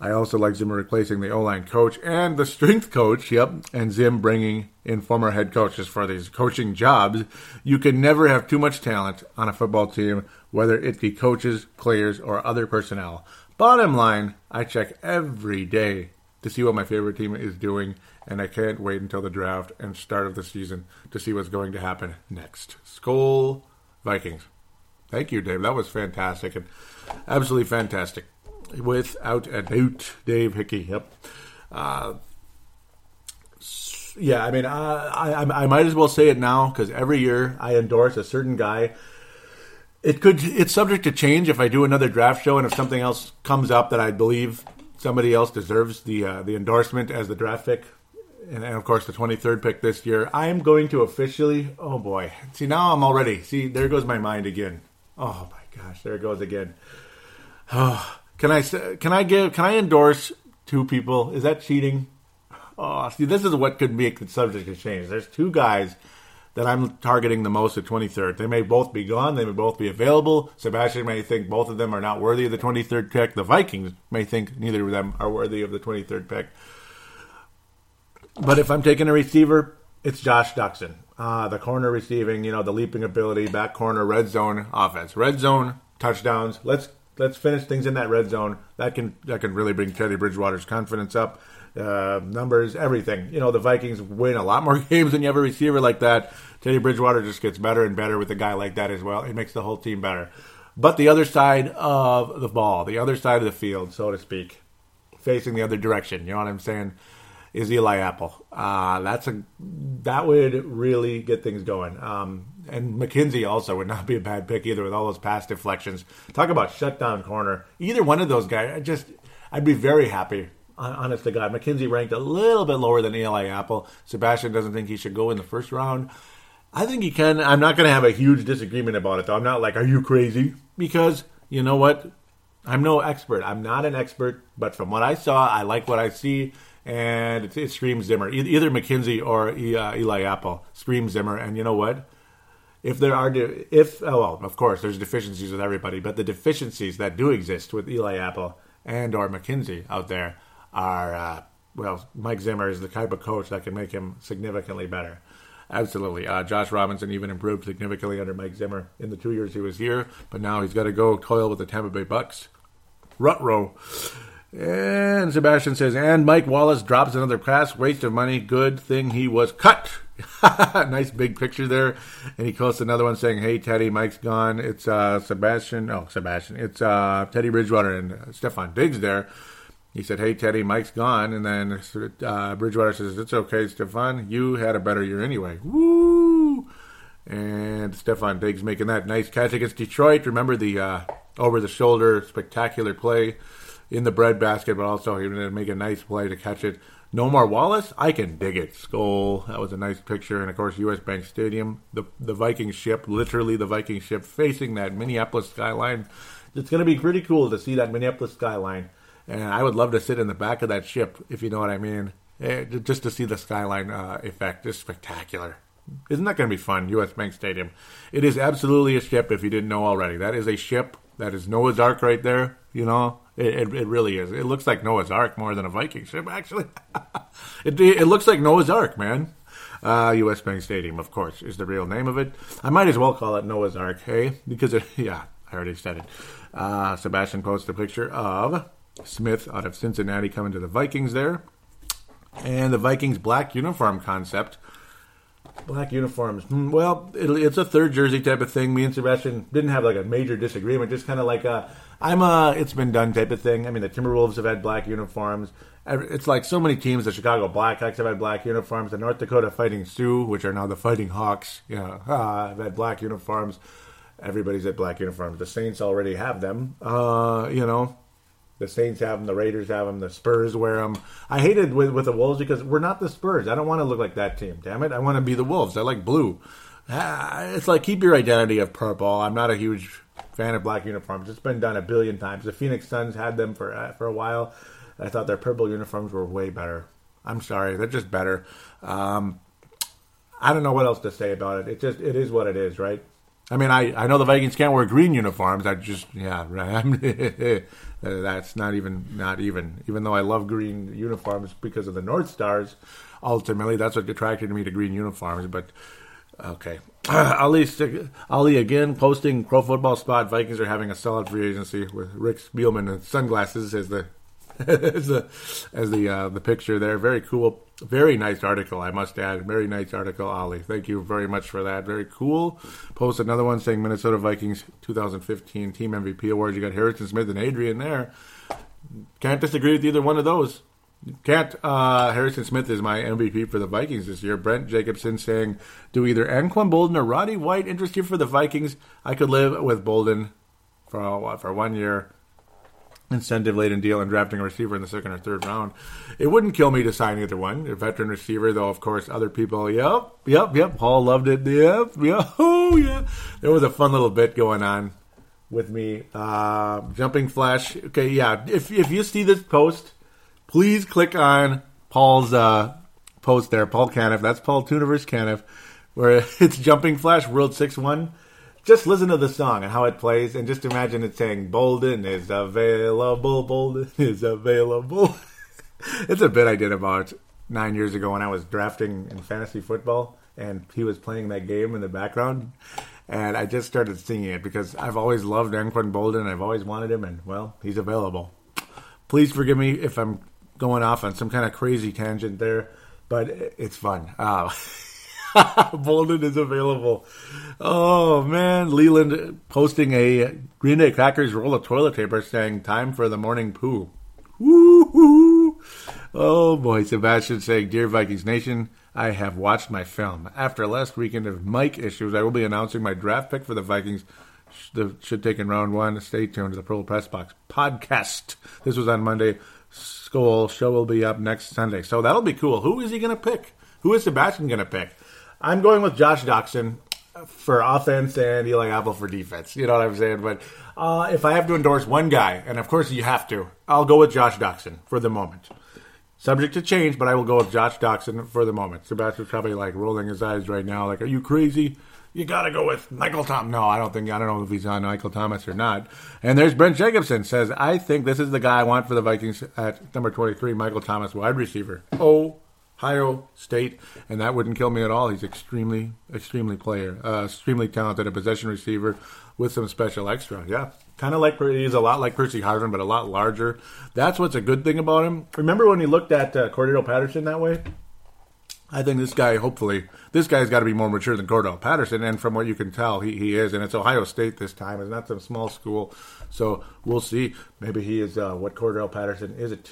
I also like Zimmer replacing the O-line coach and the strength coach, yep, and Zim bringing in former head coaches for these coaching jobs. You can never have too much talent on a football team, whether it be coaches, players, or other personnel. Bottom line, I check every day to see what my favorite team is doing, and I can't wait until the draft and start of the season to see what's going to happen next. Skol Vikings. Thank you, Dave. That was fantastic, and absolutely fantastic. Without a doubt, Dave Hickey. Yep. Uh, yeah, I mean, uh, I I might as well say it now because every year I endorse a certain guy. It could it's subject to change if I do another draft show and if something else comes up that I believe somebody else deserves the uh, the endorsement as the draft pick, and, and of course the twenty-third pick this year. I am going to officially. Oh boy! See now I'm already. See there goes my mind again. Oh my gosh! There it goes again. Oh. Can I can I give can I endorse two people? Is that cheating? Oh, see, this is what could make the subject of change. There's two guys that I'm targeting the most at twenty-third. They may both be gone. They may both be available. Sebastian may think both of them are not worthy of the twenty-third pick. The Vikings may think neither of them are worthy of the twenty-third pick. But if I'm taking a receiver, it's Josh Doctson. Uh, the corner receiving, you know, the leaping ability, back corner, red zone offense. Red zone, touchdowns. Let's Let's finish things in that red zone. That can that can really bring Teddy Bridgewater's confidence up. Uh, numbers, everything. You know, the Vikings win a lot more games when you have a receiver like that. Teddy Bridgewater just gets better and better with a guy like that as well. It makes the whole team better. But the other side of the ball, the other side of the field, so to speak, facing the other direction, you know what I'm saying, is Eli Apple. Uh, that's a that would really get things going. Um And McKenzie also would not be a bad pick either with all those pass deflections. Talk about shutdown corner. Either one of those guys, I just, I'd be very happy, honest to God. McKenzie ranked a little bit lower than Eli Apple. Sebastian doesn't think he should go in the first round. I think he can. I'm not going to have a huge disagreement about it, though. I'm not like, are you crazy? Because, you know what? I'm no expert. I'm not an expert. But from what I saw, I like what I see. And it, it screams Zimmer. Either McKenzie or Eli Apple screams Zimmer. And you know what? If there are, de- if, oh, well, of course, there's deficiencies with everybody, but the deficiencies that do exist with Eli Apple and or McKenzie out there are, uh, well, Mike Zimmer is the type of coach that can make him significantly better. Absolutely. Uh, Josh Robinson even improved significantly under Mike Zimmer in the two years he was here, but now he's got to go toil with the Tampa Bay Bucks. Ruh-roh. And Sebastian says, and Mike Wallace drops another pass, waste of money, good thing he was cut. Nice big picture there. And he posts another one saying, hey, Teddy, Mike's gone. It's uh, Sebastian. Oh, Sebastian. It's uh, Teddy Bridgewater and uh, Stefon Diggs there. He said, hey, Teddy, Mike's gone. And then uh, Bridgewater says, it's okay, Stefon. You had a better year anyway. Woo! And Stefon Diggs making that nice catch against Detroit. Remember the uh, over-the-shoulder spectacular play in the breadbasket, but also he did make a nice play to catch it. No more Wallace? I can dig it. Skol. That was a nice picture. And, of course, U S. Bank Stadium, the the Viking ship, literally the Viking ship, facing that Minneapolis skyline. It's going to be pretty cool to see that Minneapolis skyline. And I would love to sit in the back of that ship, if you know what I mean, it, just to see the skyline uh, effect. It's spectacular. Isn't that going to be fun, U S. Bank Stadium? It is absolutely a ship, if you didn't know already. That is a ship. That is Noah's Ark right there, you know. It, it it really is. It looks like Noah's Ark more than a Viking ship, actually. it it looks like Noah's Ark, man. Uh, U S. Bank Stadium, of course, is the real name of it. I might as well call it Noah's Ark, hey? Because, it, yeah, I already said it. Uh, Sebastian posts a picture of Smith out of Cincinnati coming to the Vikings there. and the Vikings black uniform concept. Black uniforms. Well, it, it's a third jersey type of thing. Me and Sebastian didn't have like a major disagreement, just kind of like a, I'm a, it's been done type of thing. I mean, the Timberwolves have had black uniforms. It's like so many teams. The Chicago Blackhawks have had black uniforms. The North Dakota Fighting Sioux, which are now the Fighting Hawks, you know, uh, have had black uniforms. Everybody's at black uniforms. The Saints already have them. Uh, you know, the Saints have them. The Raiders have them. The Spurs wear them. I hated with with the Wolves because we're not the Spurs. I don't want to look like that team. Damn it! I want to be the Wolves. I like blue. Ah, it's like keep your identity of purple. I'm not a huge fan of black uniforms. It's been done a billion times. The Phoenix Suns had them for uh, for a while. I thought their purple uniforms were way better. I'm sorry, they're just better. Um, I don't know what else to say about it. It just it is what it is, right? I mean, I, I know the Vikings can't wear green uniforms. I just yeah, right. That's not even not even even though I love green uniforms because of the North Stars. Ultimately, that's what attracted me to green uniforms. But okay, Ali Ali again posting Pro Football Spot. Vikings are having a solid free agency with Rick Spielman and sunglasses as the. as the as the uh, the picture there. Very cool. Very nice article, I must add. Very nice article, Ollie. Thank you very much for that. Very cool. Post another one saying Minnesota Vikings twenty fifteen Team M V P Awards. You got Harrison Smith and Adrian there. Can't disagree with either one of those. Can't. Uh, Harrison Smith is my M V P for the Vikings this year. Brent Jacobson saying, do either Anquan Boldin or Roddy White interest you for the Vikings? I could live with Boldin for, for one year. Incentive laden deal and drafting a receiver in the second or third round. It wouldn't kill me to sign either one. A veteran receiver, though, of course, other people, yep, yep, yep. Paul loved it. Yep, yep, oh, yeah. There was a fun little bit going on with me. Uh, jumping Flash. Okay, yeah. If if you see this post, please click on Paul's uh, post there. Paul Caniff. That's Paul Tooniverse Caniff, where it's Jumping Flash World six one. Just listen to the song and how it plays, and just imagine it saying, Boldin is available, Boldin is available. It's a bit I did about nine years ago when I was drafting in fantasy football, and he was playing that game in the background, and I just started singing it because I've always loved Anquan Boldin, I've always wanted him, and, well, he's available. Please forgive me if I'm going off on some kind of crazy tangent there, but it's fun. Uh, Boldin is available. Oh, man. Leland posting a Green Day Crackers roll of toilet paper saying, time for the morning poo. Woo-hoo. Oh, boy. Sebastian saying, dear Vikings Nation, I have watched my film. After last weekend of mic issues, I will be announcing my draft pick for the Vikings. The should take in round one. Stay tuned to the Pro Press Box podcast. This was on Monday. School show will be up next Sunday. So that'll be cool. Who is he going to pick? Who is Sebastian going to pick? I'm going with Josh Doctson for offense and Eli Apple for defense. You know what I'm saying? But uh, if I have to endorse one guy, and of course you have to, I'll go with Josh Doctson for the moment. Subject to change, but I will go with Josh Doctson for the moment. Sebastian's probably like rolling his eyes right now, like, are you crazy? You got to go with Michael Thomas. No, I don't think, I don't know if he's on Michael Thomas or not. And there's Brent Jacobson says, I think this is the guy I want for the Vikings at number twenty-three, Michael Thomas, wide receiver. Oh, Ohio State, and that wouldn't kill me at all. He's extremely, extremely player, uh, extremely talented, a possession receiver with some special extra. Yeah, kind of like, he's a lot like Percy Harvin, but a lot larger. That's what's a good thing about him. Remember when he looked at uh, Cordell Patterson that way? I think this guy, hopefully, this guy's got to be more mature than Cordell Patterson, and from what you can tell, he, he is, and it's Ohio State this time. It's not some small school, so we'll see. Maybe he is uh, what Cordell Patterson is it.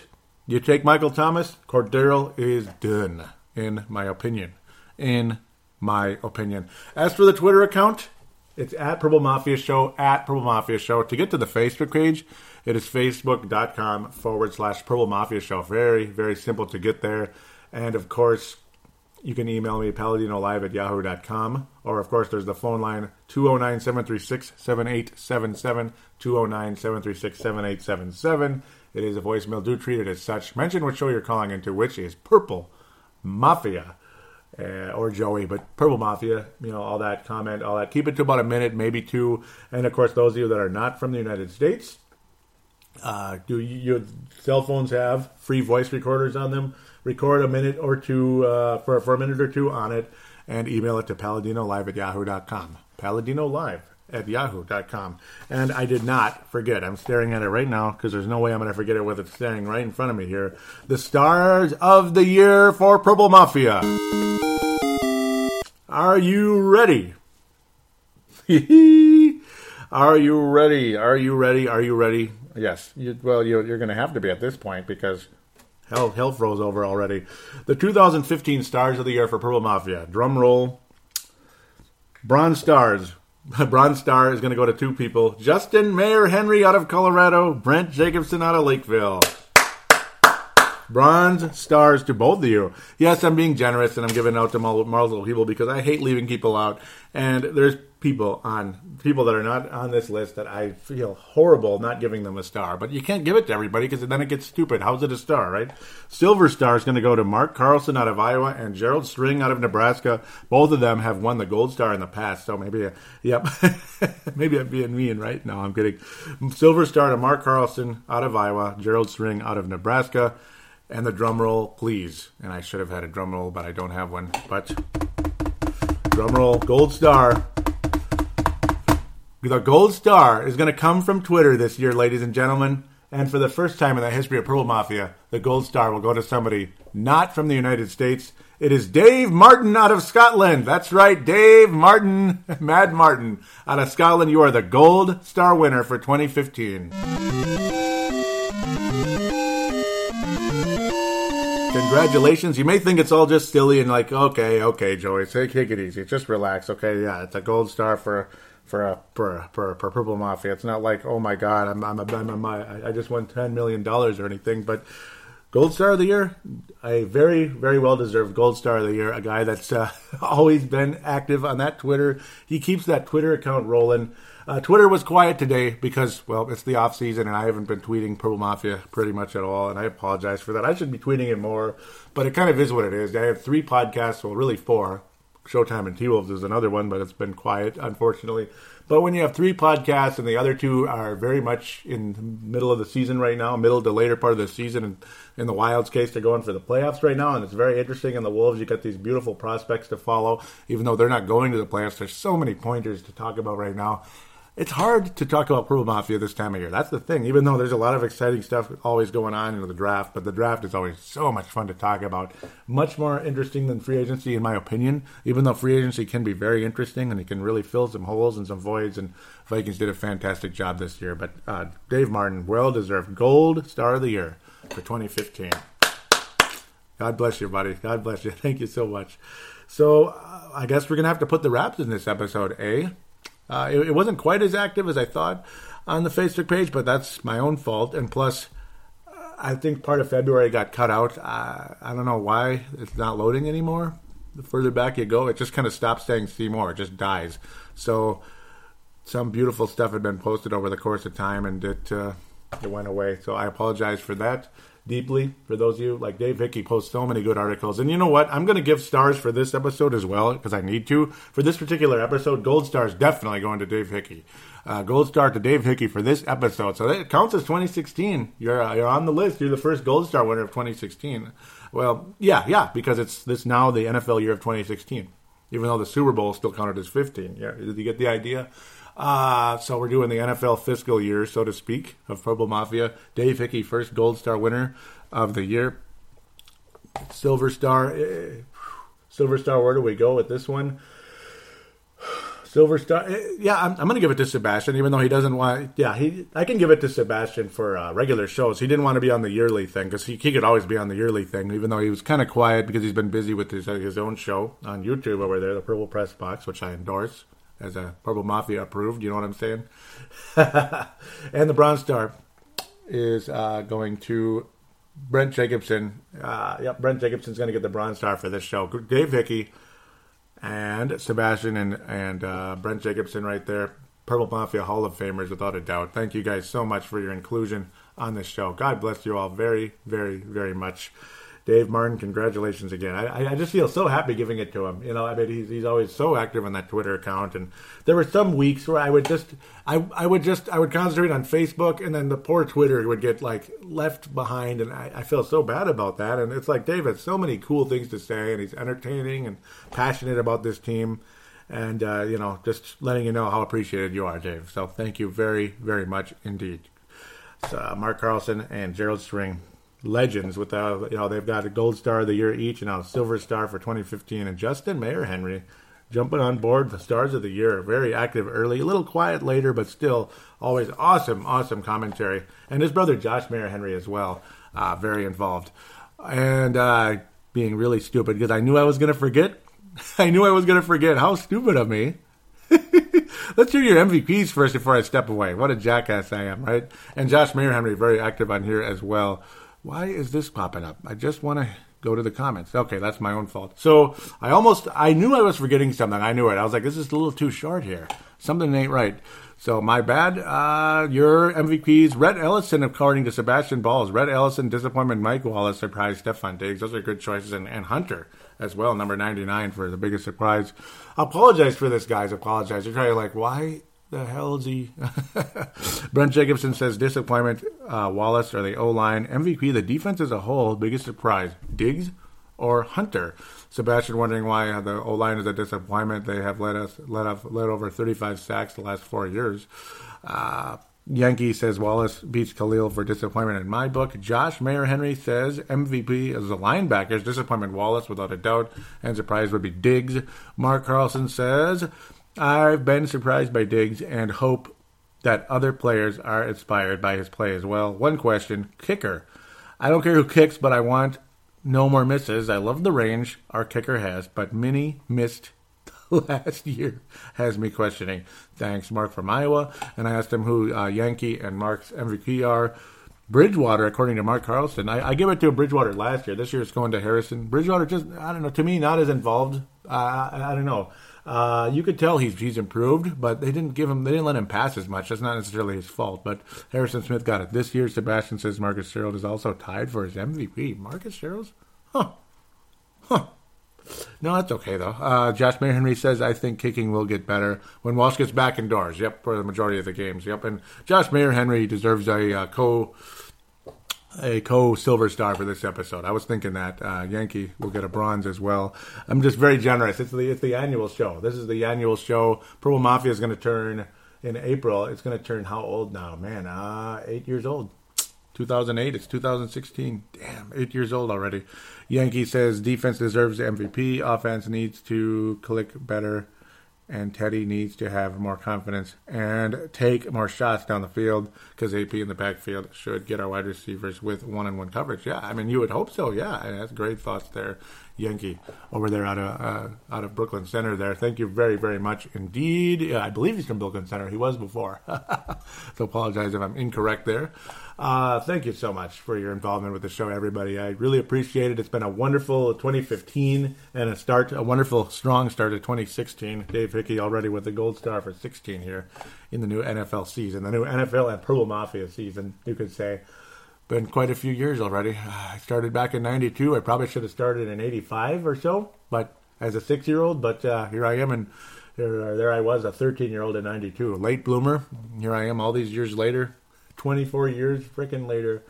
You take Michael Thomas, Cordero is done, in my opinion. In my opinion. As for the Twitter account, it's at Purple Mafia Show, at Purple Mafia Show. To get to the Facebook page, it is facebook.com forward slash Purple Mafia Show. Very, very simple to get there. And, of course, you can email me, paladinolive at yahoo dot com. Or, of course, there's the phone line, two oh nine, seven three six, seven eight seven seven, two oh nine, seven three six, seven eight seven seven. It is a voicemail. Do treat it as such. Mention what show you're calling into, which is Purple Mafia uh, or Joey, but Purple Mafia, you know, all that comment, all that. Keep it to about a minute, maybe two. And, of course, those of you that are not from the United States, uh, do you, your cell phones have free voice recorders on them? Record a minute or two uh, for, for a minute or two on it and email it to paladinolive at yahoo dot com. Paladinolive at yahoo dot com. And I did not forget. I'm staring at it right now because there's no way I'm going to forget it with it standing right in front of me here. The stars of the year for Purple Mafia. Are you ready? Are you ready? Are you ready? Are you ready? Yes. You, well, you, you're going to have to be at this point because hell, hell froze over already. The two thousand fifteen Stars of the Year for Purple Mafia. Drum roll. Bronze Stars. Bronze Star is going to go to two people. Justin Mayer Henry out of Colorado. Brent Jacobson out of Lakeville. Bronze Stars to both of you. Yes, I'm being generous and I'm giving out to multiple people because I hate leaving people out. And there's people on people that are not on this list that I feel horrible not giving them a star. But you can't give it to everybody because then it gets stupid. How's it a star, right? Silver Star is going to go to Mark Carlson out of Iowa and Gerald String out of Nebraska. Both of them have won the Gold Star in the past. So maybe, uh, yep, maybe I'm being mean, right? No, I'm kidding. Silver Star to Mark Carlson out of Iowa, Gerald String out of Nebraska. And the drum roll, please. And I should have had a drum roll, but I don't have one. But drum roll, Gold Star. The Gold Star is going to come from Twitter this year, ladies and gentlemen. And for the first time in the history of Purple Mafia, the Gold Star will go to somebody not from the United States. It is Dave Martin out of Scotland. That's right, Dave Martin, Mad Martin out of Scotland. You are the Gold Star winner for twenty fifteen. Congratulations. You may think it's all just silly and like, okay, okay, Joey, take it easy. Just relax, okay? Yeah, it's a Gold Star for for a for for, for Purple Mafia. It's not like, oh my God, I'm I'm, I'm, I'm I just won ten million dollars or anything. But Gold Star of the Year, a very, very well-deserved Gold Star of the Year. A guy that's uh, always been active on that Twitter. He keeps that Twitter account rolling. Uh, Twitter was quiet today because, well, it's the off season and I haven't been tweeting Purple Mafia pretty much at all, and I apologize for that. I should be tweeting it more, but it kind of is what it is. I have three podcasts, well, really four. Showtime and T-Wolves is another one, but it's been quiet, unfortunately. But when you have three podcasts and the other two are very much in the middle of the season right now, middle to later part of the season, and in the Wild's case, they're going for the playoffs right now, and it's very interesting. And the Wolves, you got these beautiful prospects to follow, even though they're not going to the playoffs. There's so many pointers to talk about right now. It's hard to talk about Purple Mafia this time of year. That's the thing. Even though there's a lot of exciting stuff always going on in the draft, but the draft is always so much fun to talk about. Much more interesting than free agency, in my opinion, even though free agency can be very interesting and it can really fill some holes and some voids, and Vikings did a fantastic job this year. But uh, Dave Martin, well-deserved Gold Star of the Year for twenty fifteen. God bless you, buddy. God bless you. Thank you so much. So uh, I guess we're going to have to put the wraps in this episode, eh? Uh, it, it wasn't quite as active as I thought on the Facebook page, but that's my own fault. And plus, I think part of February got cut out. Uh, I don't know why it's not loading anymore. The further back you go, it just kind of stops saying see more. It just dies. So some beautiful stuff had been posted over the course of time, and it, uh, it went away. So I apologize for that deeply for those of you. Like Dave Hickey posts so many good articles. And you know what? I'm going to give stars for this episode as well because I need to. For this particular episode, Gold Star is definitely going to Dave Hickey. Uh, Gold Star to Dave Hickey for this episode. So that counts as twenty sixteen. You're uh, you're on the list. You're the first Gold Star winner of twenty sixteen. Well, yeah, yeah, because it's this now the N F L year of twenty sixteen. Even though the Super Bowl still counted as fifteen. Yeah, did you get the idea? Uh, so we're doing the N F L fiscal year, so to speak, of Purple Mafia. Dave Hickey, first Gold Star winner of the year. Silver Star. Eh, Silver Star, where do we go with this one? Silver Star. Eh, yeah, I'm, I'm going to give it to Sebastian, even though he doesn't want... Yeah, he. I can give it to Sebastian for uh, regular shows. He didn't want to be on the yearly thing, because he, he could always be on the yearly thing, even though he was kind of quiet because he's been busy with his, his own show on YouTube over there, the Purple Press Box, which I endorse. As a Purple Mafia approved, you know what I'm saying? And the Bronze Star is uh, going to Brent Jacobson. Uh, yep, Brent Jacobson's going to get the Bronze Star for this show. Dave Hickey and Sebastian and, and uh, Brent Jacobson right there. Purple Mafia Hall of Famers, without a doubt. Thank you guys so much for your inclusion on this show. God bless you all very, very, very much. Dave Martin, congratulations again. I, I just feel so happy giving it to him. You know, I mean, he's, he's always so active on that Twitter account. And there were some weeks where I would just, I, I would just, I would concentrate on Facebook, and then the poor Twitter would get like left behind. And I, I feel so bad about that. And it's like Dave has so many cool things to say, and he's entertaining and passionate about this team. and, uh, you know, just letting you know how appreciated you are, Dave. So thank you very, very much indeed. Uh, Mark Carlson and Gerald String, legends. With uh, you know, they've got a gold star of the year each and a silver star for twenty fifteen. And Justin Mayer Henry jumping on board the stars of the year. Very active early, a little quiet later, but still always awesome, awesome commentary. And his brother Josh Mayer Henry as well, uh, very involved. And uh, being really stupid because I knew I was going to forget. I knew I was going to forget. How stupid of me. Let's hear your M V Ps first before I step away. What a jackass I am, right? And Josh Mayer Henry, very active on here as well. Why is this popping up? I just want to go to the comments. Okay, that's my own fault. So I almost, I knew I was forgetting something. I knew it. I was like, this is a little too short here. Something ain't right. So my bad. Uh, your M V Ps, Rhett Ellison, according to Sebastian Balls. Rhett Ellison, disappointment, Mike Wallace, surprise, Stefon Diggs. Those are good choices. And, and Hunter as well, number ninety-nine for the biggest surprise. Apologize for this, guys. Apologize. You're probably like, why the hell is he? Brent Jacobson says, disappointment, uh, Wallace, or the O-line. M V P, the defense as a whole, biggest surprise, Diggs or Hunter. Sebastian wondering why the O-line is a disappointment. They have let us let off let over thirty-five sacks the last four years. Uh, Yankee says Wallace beats Khalil for disappointment in my book. Josh Mayer Henry says M V P is the linebackers. Disappointment Wallace without a doubt, and surprise would be Diggs. Mark Carlson says, I've been surprised by Diggs and hope that other players are inspired by his play as well. One question, kicker. I don't care who kicks, but I want no more misses. I love the range our kicker has, but many missed last year has me questioning. Thanks, Mark from Iowa. And I asked him who uh, Yankee and Mark's M V P are. Bridgewater, according to Mark Carlson. I, I give it to Bridgewater last year. This year it's going to Harrison. Bridgewater just, I don't know, to me, not as involved. Uh, I, I don't know. Uh, you could tell he's he's improved, but they didn't give him, they didn't let him pass as much. That's not necessarily his fault. But Harrison Smith got it this year. Sebastian says Marcus Sherels is also tied for his M V P. Marcus Sherels, huh? Huh? No, that's okay though. Uh, Josh Mayer Henry says I think kicking will get better when Walsh gets back indoors. Yep, for the majority of the games. Yep, and Josh Mayer Henry deserves a uh, co. A co-silver star for this episode. I was thinking that uh, Yankee will get a bronze as well. I'm just very generous. It's the it's the annual show. This is the annual show. Purple Mafia is going to turn in April. It's going to turn how old now? Man, uh, eight years old. two thousand eight. It's two thousand sixteen. Damn, eight years old already. Yankee says defense deserves the M V P. Offense needs to click better. And Teddy needs to have more confidence and take more shots down the field because A P in the backfield should get our wide receivers with one-on-one coverage. Yeah, I mean, you would hope so. Yeah, that's great thoughts there, Yankee, over there out of uh, out of Brooklyn Center there. Thank you very, very much indeed. Yeah, I believe he's from Brooklyn Center. He was before. So apologize if I'm incorrect there. Uh, thank you so much for your involvement with the show, everybody. I really appreciate it. It's been a wonderful twenty fifteen and a start, a wonderful, strong start to twenty sixteen. Dave Hickey already with a gold star for sixteen here in the new N F L season, the new N F L and Purple Mafia season, you could say. Been quite a few years already. I started back in ninety-two. I probably should have started in eighty-five or so, but as a six-year-old, but uh, here I am and there, there I was, a thirteen-year-old in ninety-two. Late bloomer. Here I am all these years later. twenty-four years freaking later,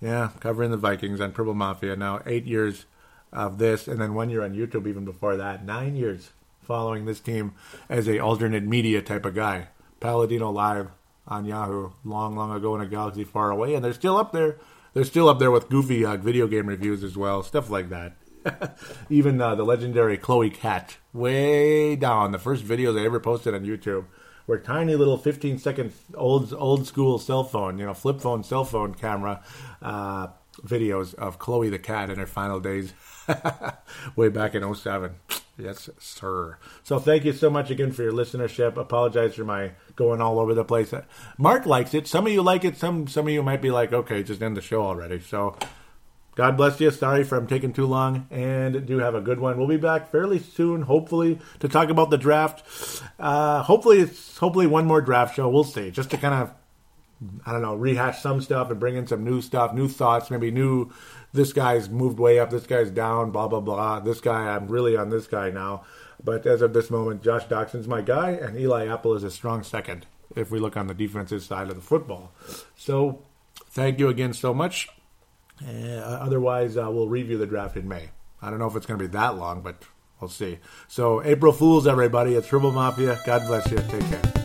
yeah, covering the Vikings on Purple Mafia. Now eight years of this, and then one year on YouTube even before that. Nine years following this team as a alternate media type of guy. Paladino Live on Yahoo long, long ago in a galaxy far away, and they're still up there. They're still up there with goofy uh, video game reviews as well, stuff like that. Even uh, the legendary Chloe Cat, way down, the first videos I ever posted on YouTube. Where tiny little fifteen-second old old school cell phone, you know, flip phone, cell phone camera uh, videos of Chloe the cat in her final days way back in oh seven. Yes, sir. So thank you so much again for your listenership. Apologize for my going all over the place. Mark likes it. Some of you like it. Some, some of you might be like, okay, just end the show already. So God bless you. Sorry for I'm taking too long, and do have a good one. We'll be back fairly soon, hopefully, to talk about the draft. Uh, hopefully, it's hopefully one more draft show. We'll see. Just to kind of, I don't know, rehash some stuff and bring in some new stuff, new thoughts, maybe new, this guy's moved way up, this guy's down, blah, blah, blah. This guy, I'm really on this guy now. But as of this moment, Josh Doctson's my guy, and Eli Apple is a strong second if we look on the defensive side of the football. So thank you again so much. Uh, otherwise, uh, we'll review the draft in May. I don't know if it's going to be that long, but We'll see. So April Fools, everybody. It's Purple Mafia. God bless you. Take care.